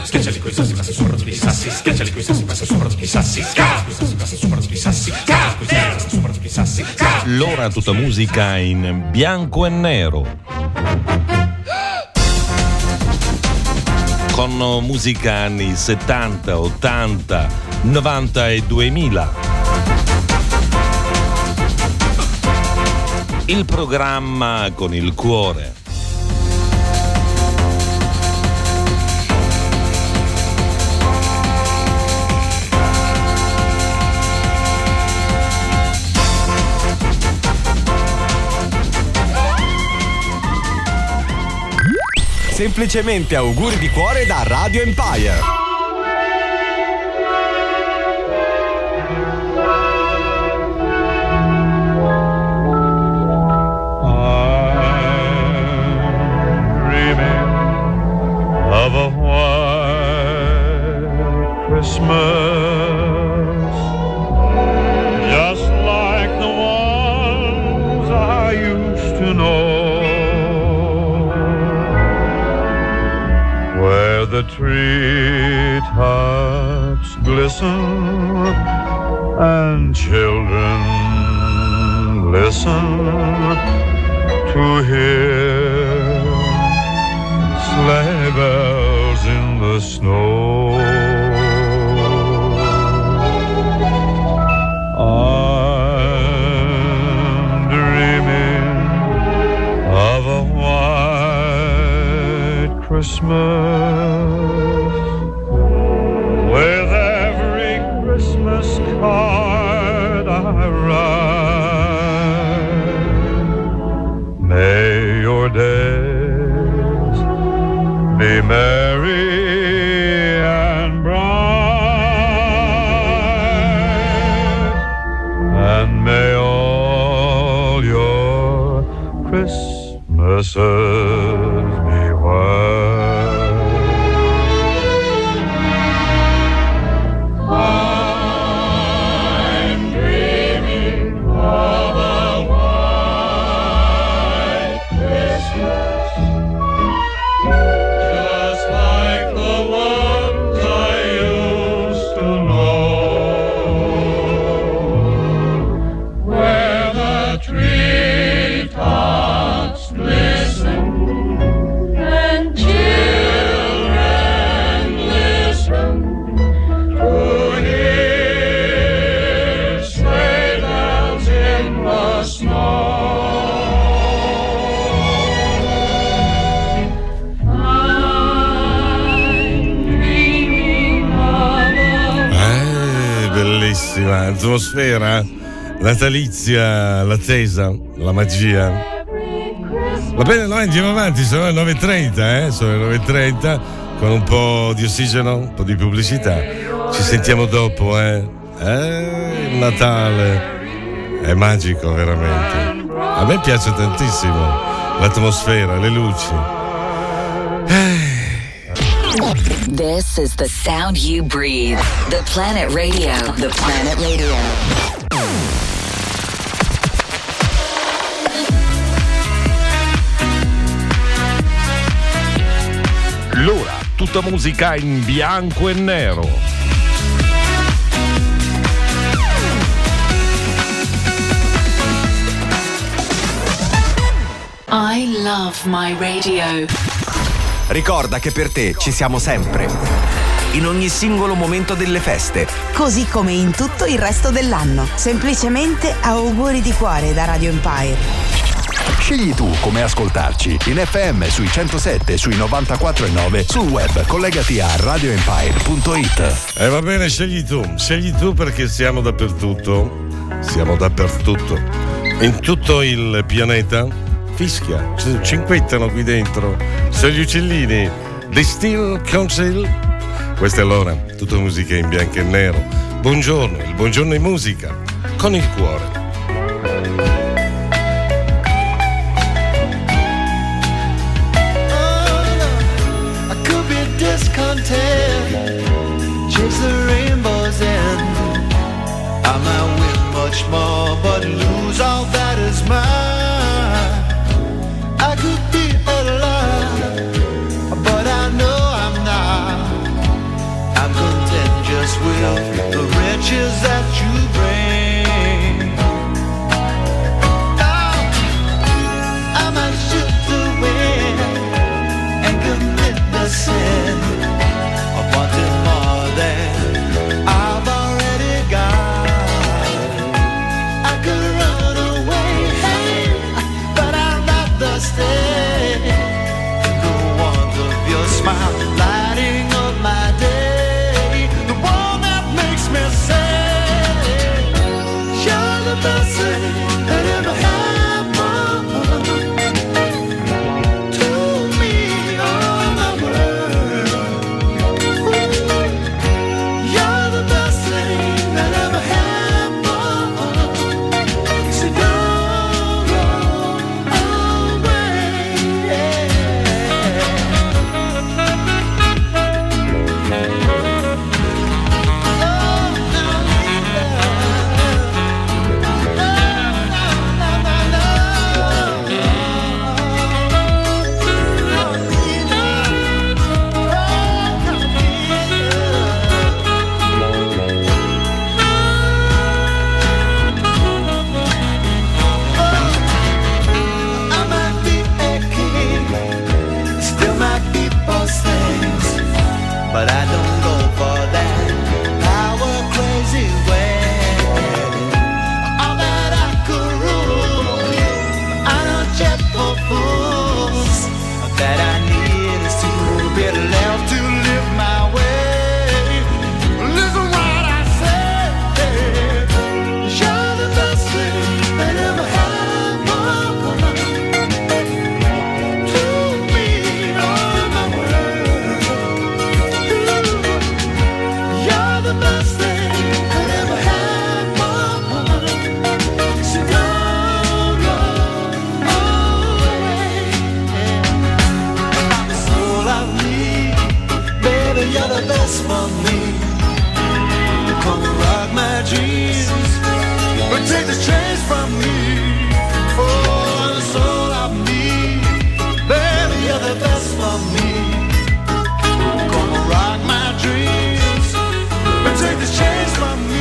Schiacciali coi sassi, passa sopra tutti i sassi. Schiacciali coi sassi, passa sopra tutti i sassi. Schiacciali passa sopra tutti i sassi. L'ora tutta musica in bianco e nero, con musica anni settanta, ottanta, novanta e duemila. Il programma con il cuore. Semplicemente auguri di cuore da Radio Empire. I'm dreaming of a white Christmas, just like the ones I used to know, where the treetops glisten and children listen to hear sleigh bells in the snow. I'm dreaming of a white Christmas, with every Christmas card I write. May your days be merry and bright, and may all your Christmas chasseuse d'ivresse. I'm dreaming of a white Christmas, just like the ones I used to know, where the tree tops glisten and children listen to hear sleigh bells in the snow. I'm dreaming of a... Eh, bellissima atmosfera natalizia, l'attesa, la magia. Va bene, noi andiamo avanti, sono le nove e trenta, eh? Sono le nove e trenta, con un po' di ossigeno, un po' di pubblicità. Ci sentiamo dopo, eh? Eh, il Natale è magico, veramente. A me piace tantissimo l'atmosfera, le luci. This is the sound you breathe. The Planet Radio. The Planet Radio. L'ora, tutta musica in bianco e nero. I love my radio. Ricorda che per te ci siamo sempre, in ogni singolo momento delle feste, così come in tutto il resto dell'anno. Semplicemente auguri di cuore da Radio Empire. Scegli tu come ascoltarci in effe emme, sui centosette, sui novantaquattro e nove, sul web. Collegati a radioempire punto it. E eh, va bene, scegli tu, scegli tu perché siamo dappertutto. Siamo dappertutto. In tutto il pianeta fischia, cinquettano qui dentro. Sono gli uccellini. The Steel Council. Questa è l'ora, tutta musica in bianco e nero. Buongiorno, il buongiorno in musica con il cuore. Chase the rainbow's end. I might win much more, but lose all that is mine. I could be alive, but I know I'm not. I'm content just with the riches that you bring. Oh, I might shoot the wind and commit the sin. I've already got. I could run away. you're the best for me. Come and rock my jeans, but take the chains from me. Oh, the soul of me, baby, you're the best for me. Come and rock my dreams, but take the chains from me.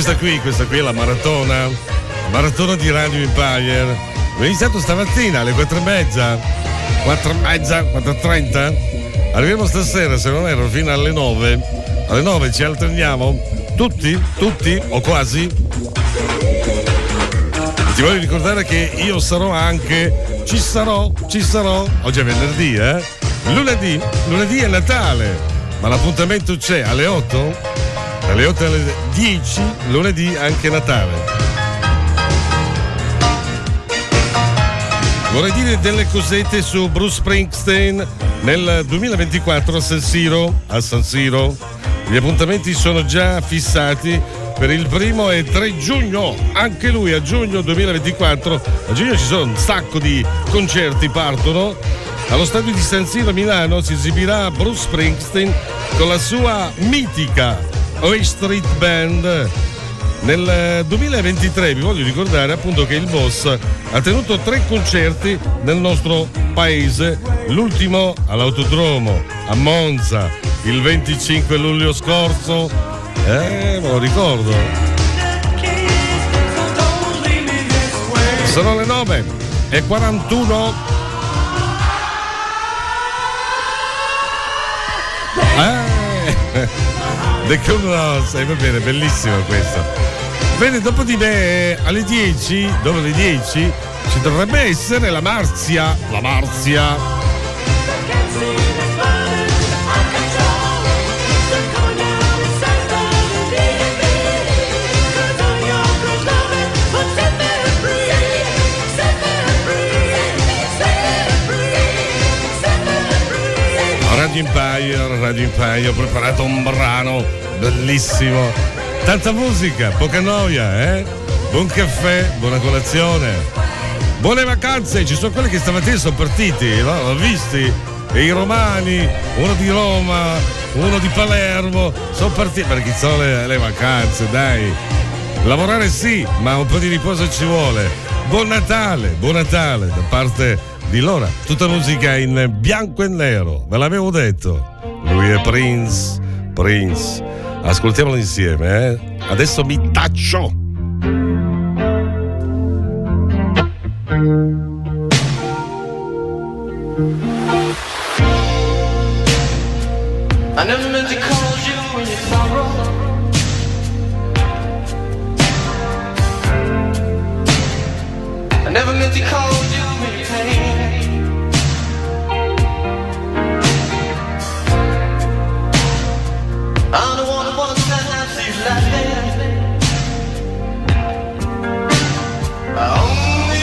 Questa qui, questa qui è la maratona, la maratona di Radio Empire. Ho iniziato stamattina alle quattro e mezza, quattro e mezza, quattro e trenta. Arriviamo stasera, se non erro, fino alle nove. Alle nove ci alterniamo tutti, tutti o quasi. Ti voglio ricordare che io sarò anche, ci sarò, ci sarò. Oggi è venerdì, eh? Lunedì, lunedì è Natale, ma l'appuntamento c'è alle otto. Dalle otto alle dieci, lunedì anche Natale. Vorrei dire delle cosette su Bruce Springsteen nel duemilaventiquattro a San Siro. A San Siro. Gli appuntamenti sono già fissati per il primo e tre giugno. Anche lui a giugno duemilaventiquattro. A giugno ci sono un sacco di concerti, partono. Allo stadio di San Siro a Milano si esibirà Bruce Springsteen con la sua mitica Oak Street Band. Nel duemilaventitré vi voglio ricordare appunto che il boss ha tenuto tre concerti nel nostro paese, l'ultimo all'autodromo a Monza il venticinque luglio scorso, eh me lo ricordo. Sono le nove e quarantuno. eh The Cumulus, e eh, va bene, bellissimo questo. Bene, dopo di me alle dieci, dopo le dieci Ci dovrebbe essere la Marzia. La Marzia. Radio Empire, Radio Empire, ho preparato un brano bellissimo. Tanta musica, poca noia, eh? Buon caffè, buona colazione. Buone vacanze, ci sono quelli che stamattina sono partiti, no? L'ho visti, e i romani, uno di Roma, uno di Palermo, sono partiti, perché sono le, le vacanze, dai. Lavorare sì, ma un po' di riposo ci vuole. Buon Natale, buon Natale da parte di Lora. Tutta musica in bianco e nero, ve l'avevo detto. Lui è Prince, Prince. Ascoltiamolo insieme, eh. Adesso mi taccio. I never meant to call you when you're sorrow. I never meant to call you when you're pain. I'm the one who wants to have you laughing. I only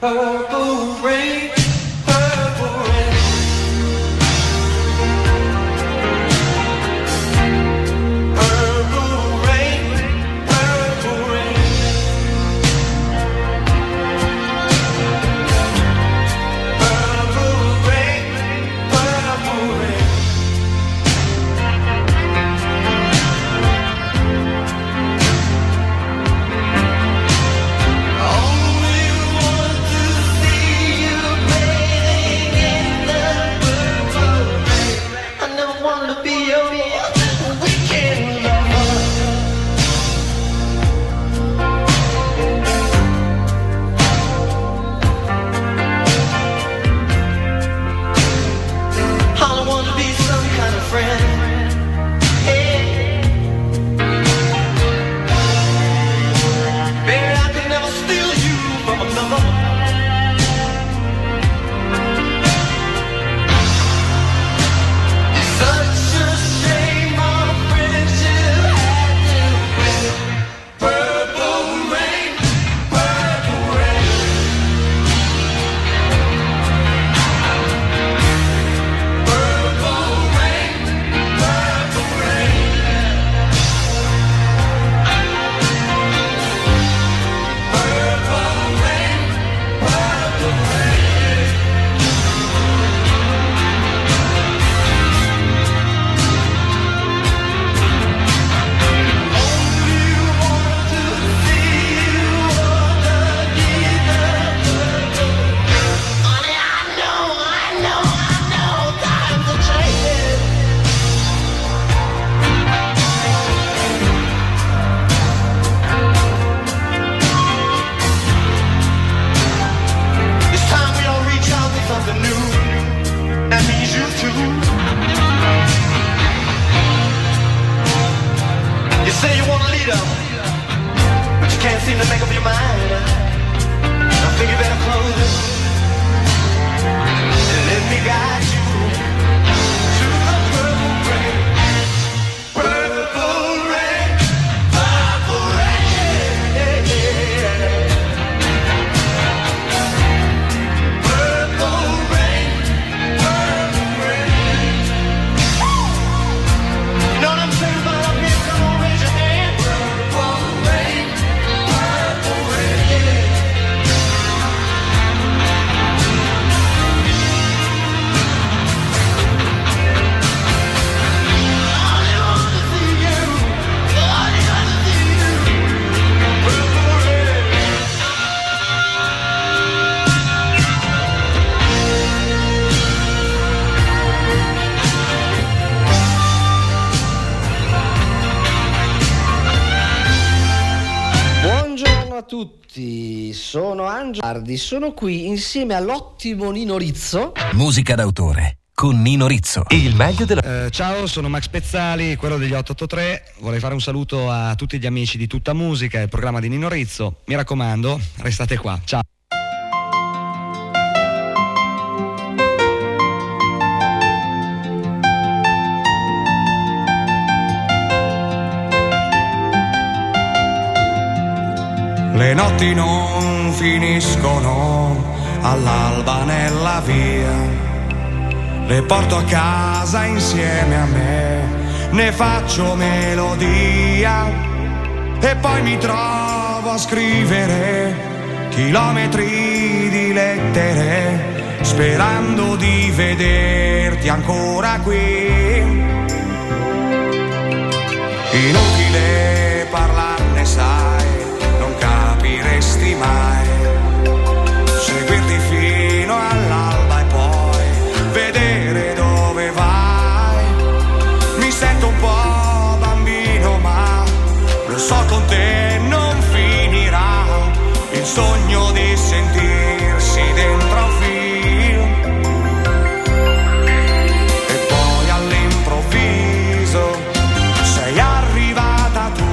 purple rain, purple rain. Purple rain, purple rain. Purple rain, purple rain. Sono qui insieme all'ottimo Nino Rizzo. Musica d'autore, con Nino Rizzo. Il meglio della... Eh, ciao, sono Max Pezzali, quello degli otto otto tre. Vorrei fare un saluto a tutti gli amici di Tutta Musica, il programma di Nino Rizzo. Mi raccomando, restate qua. Ciao. Le notti non finiscono all'alba nella via, le porto a casa insieme a me, ne faccio melodia e poi mi trovo a scrivere chilometri di lettere, sperando di vederti ancora qui. Inutile parlarne, sai, capiresti mai, seguirti fino all'alba e poi vedere dove vai. Mi sento un po' bambino, ma lo so, con te non finirà il sogno di sentirsi dentro un film. E poi all'improvviso sei arrivata tu,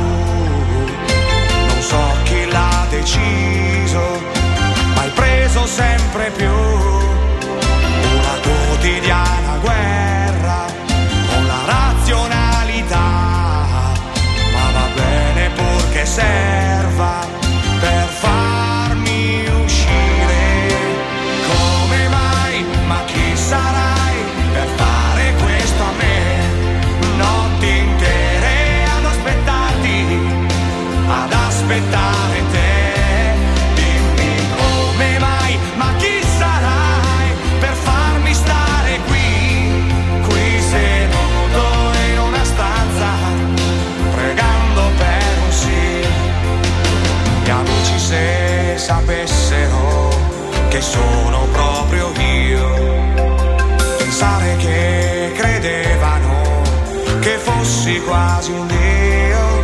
non so chi l'ha deciso, ma hai preso sempre più una quotidiana guerra con la razionalità, ma va bene purché serva per farmi uscire. Come mai, ma chi sarai per fare questo a me? Notti intere ad aspettarti, ad aspettare. Se sapessero che sono proprio io, pensare che credevano che fossi quasi un dio,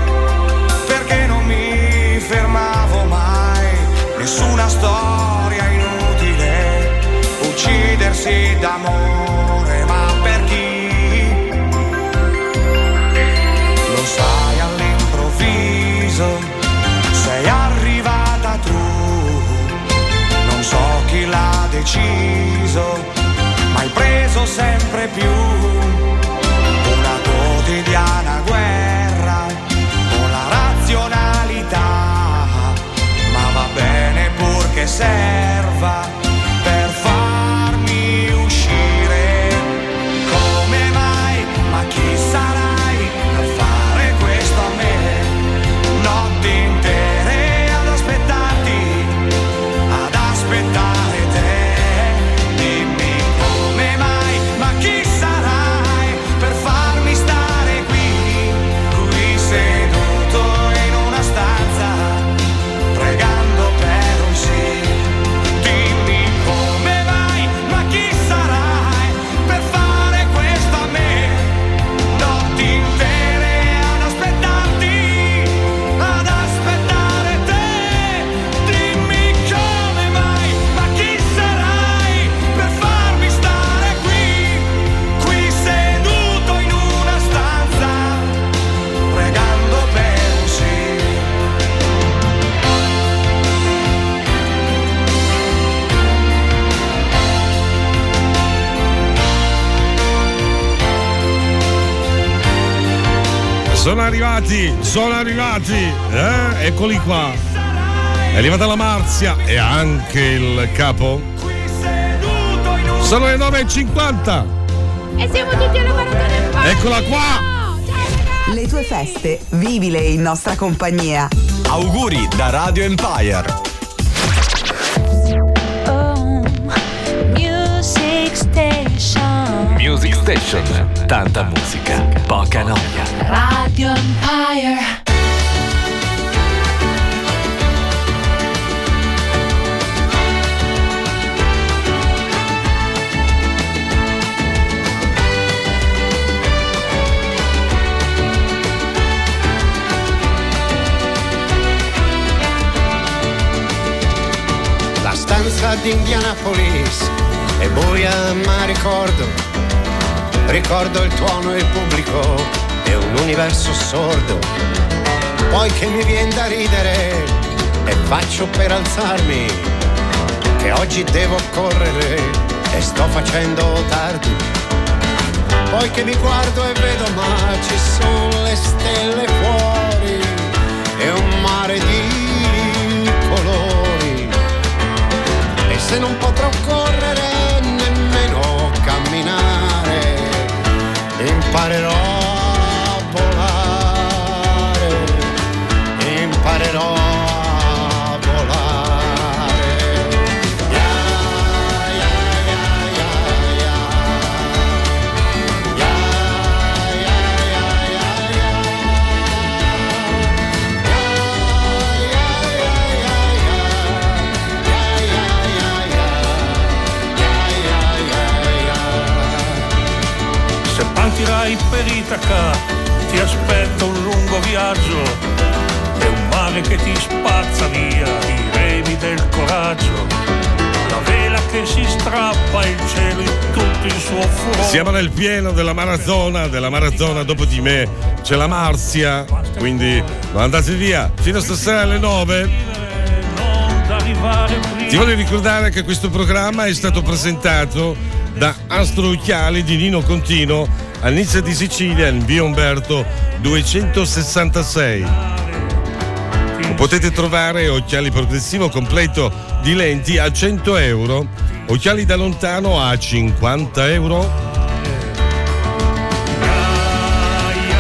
perché non mi fermavo mai, nessuna storia inutile, uccidersi d'amore, ma per chi? Lo sai, all'improvviso sei arrivata tu, non so chi l'ha deciso, ma hai preso sempre più una quotidiana guerra con la razionalità, ma va bene purché serva per farmi uscire. Come mai, ma chi sarai per fare questo a me? Notti intere aspettare te, dimmi come mai, ma chi sarai per farmi stare qui, qui seduto in una stanza, pregando per un sì. Dimmi come mai, ma chi sarai per fare questo a me? Notti intere ad aspettarti, ad aspettare te, dimmi come. Sono arrivati, sono arrivati, eh? Eccoli qua. È arrivata la Marzia e anche il capo. Sono le nove e cinquanta. E siamo tutti alla maratona in Parigi. Eccola qua. Le tue feste, vivile in nostra compagnia. Auguri da Radio Empire. Oh, Music Station. Music Station. Tanta musica, poca noia. Radio Empire. La stanza di Indianapolis è buia, ma ricordo ricordo il tuono e il pubblico e un universo sordo. Poi che mi viene da ridere e faccio per alzarmi, che oggi devo correre e sto facendo tardi. Poi che mi guardo e vedo ma ci sono le stelle fuori e un mare di colori. E se non potrò correre nemmeno camminare, imparerò a volare, imparerò a volare. Yeah, yeah, yeah, yeah, yeah. Yeah, yeah, yeah, yeah. Yeah, yeah, yeah, yeah. Yeah, yeah, yeah, yeah. Yeah. Se partirai per Itaca ti aspetta un lungo viaggio, che ti spazza via i remi del coraggio, la vela che si strappa, il cielo in tutto il suo fuoco. Siamo nel pieno della maratona, della maratona dopo di me c'è la Marzia, quindi non andate via fino a stasera alle nove. Ti voglio ricordare che questo programma è stato presentato da Astro Occhiali di Nino Contino a Nizza di Sicilia in via Umberto duecentosessantasei. Potete trovare occhiali progressivo completo di lenti a cento euro, occhiali da lontano a cinquanta euro.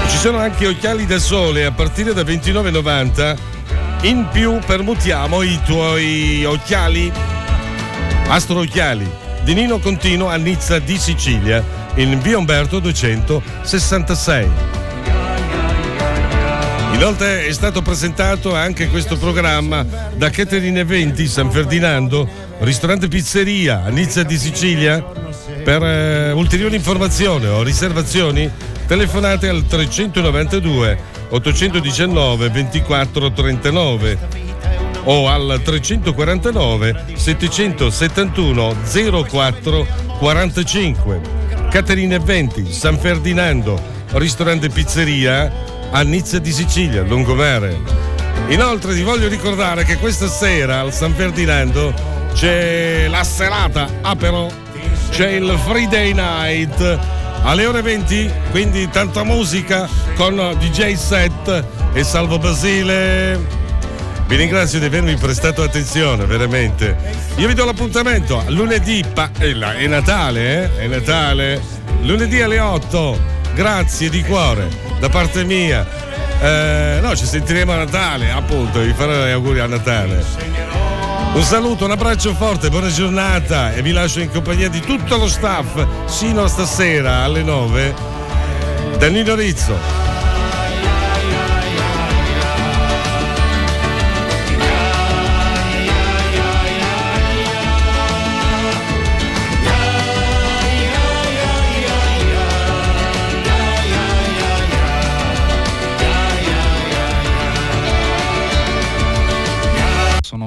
Ci sono anche occhiali da sole a partire da ventinove e novanta. In più permutiamo i tuoi occhiali. Astro Occhiali di Nino Contino a Nizza di Sicilia in via Umberto duecentosessantasei. Inoltre è stato presentato anche questo programma da Catering Eventi San Ferdinando, ristorante pizzeria a Nizza di Sicilia. Per eh, ulteriori informazioni o riservazioni telefonate al trecentonovantadue ottocentodiciannove ventiquattro trentanove o al trecentoquarantanove settecentosettantuno zero quattro quarantacinque. Catering Eventi San Ferdinando, ristorante pizzeria a Nizza di Sicilia, lungomare. Inoltre ti voglio ricordare che questa sera al San Ferdinando c'è la serata Aperol, c'è il Friday Night alle ore venti, quindi tanta musica con D J set e Salvo Basile. Vi ringrazio di avermi prestato attenzione, veramente. Io vi do l'appuntamento lunedì, pa- è, la- è Natale, eh? È Natale, lunedì alle otto. Grazie di cuore da parte mia. Eh, no, ci sentiremo a Natale, appunto, vi farò gli auguri a Natale. Un saluto, un abbraccio forte, buona giornata e vi lascio in compagnia di tutto lo staff sino a stasera alle nove da Nino Rizzo.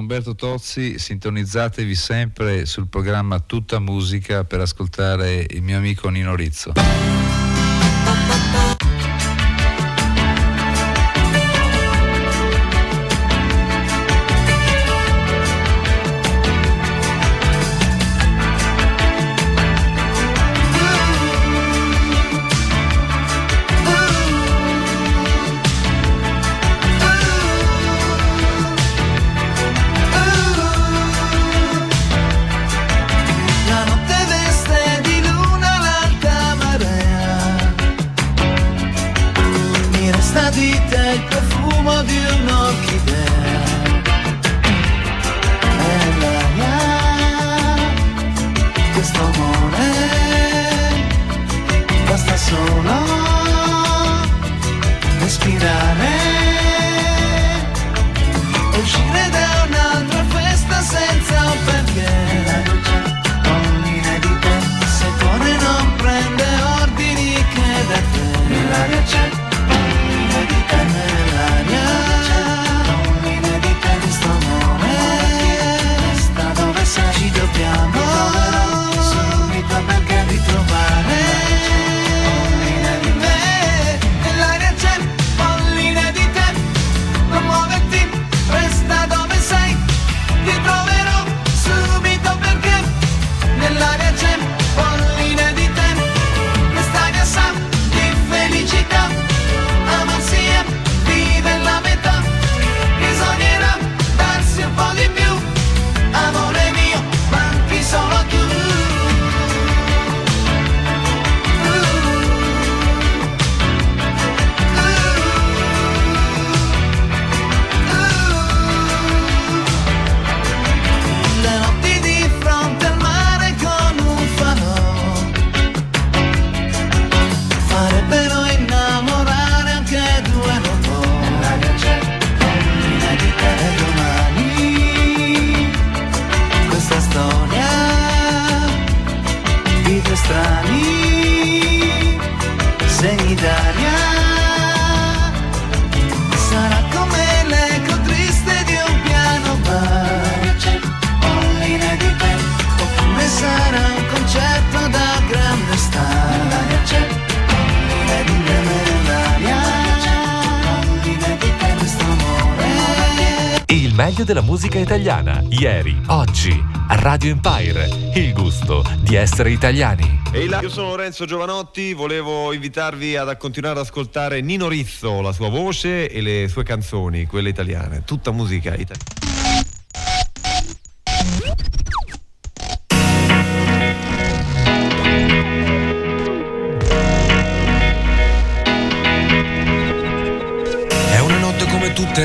Alberto Tozzi, sintonizzatevi sempre sul programma Tutta Musica per ascoltare il mio amico Nino Rizzo. Dobbiamo subito perché ritrovare meglio della musica italiana. Ieri, oggi, a Radio Empire, il gusto di essere italiani. Ehi là, io sono Lorenzo Giovanotti, volevo invitarvi ad continuare ad ascoltare Nino Rizzo, la sua voce e le sue canzoni, quelle italiane, tutta musica italiana. Tutte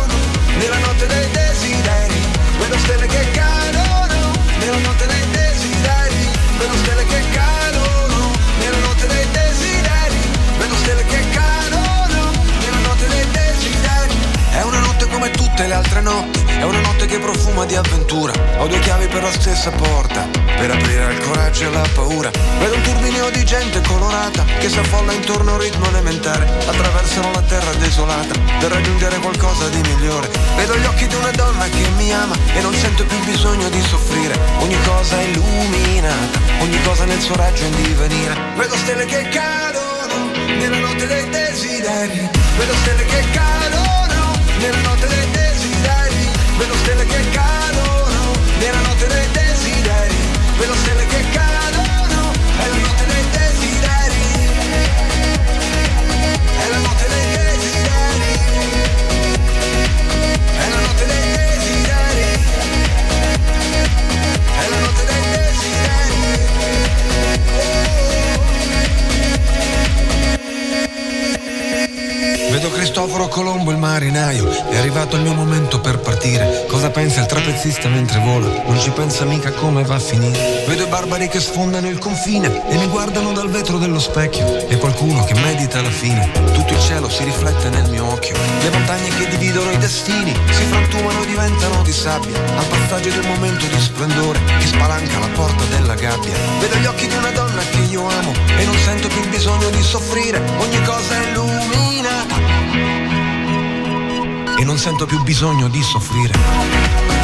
nella notte dei desideri, vedo stelle che cadono nella notte dei desideri, vedo stelle che cadono nella notte dei desideri, vedo stelle che cadono nella notte dei desideri. È una notte come tutte le altre notti, è una notte che profuma di avventura, ho due chiavi per la stessa porta, per aprire al coraggio e alla paura. Vedo un turbinio di gente colorata che si affolla intorno a un ritmo elementare, attraversano la terra desolata per raggiungere qualcosa di migliore. Vedo gli occhi di una donna che mi ama e non sento più bisogno di soffrire, ogni cosa è illuminata, ogni cosa nel suo raggio è in divenire. Vedo stelle che cadono nella notte dei desideri, vedo stelle che cadono nella notte dei desideri, vedo stelle che cadono nella notte dei desideri, vedo stelle che cadono, è la notte dei desideri, è la notte dei desideri, è la notte dei desideri, è la notte dei desideri. Vedo Cristoforo Colombo il marinaio, è arrivato il mio momento per partire. Cosa pensa il trapezista mentre vola? Non ci pensa mica come va a finire. Vedo i barbari che sfondano il confine e mi guardano dal vetro dello specchio, e qualcuno che medita alla fine. Tutto il cielo si riflette nel mio occhio. Le montagne che dividono i destini si frantumano, diventano di sabbia al passaggio del momento di splendore che spalanca la porta della gabbia. Vedo gli occhi di una donna che io amo e non sento più il bisogno di soffrire, ogni cosa è illuminata e non sento più bisogno di soffrire.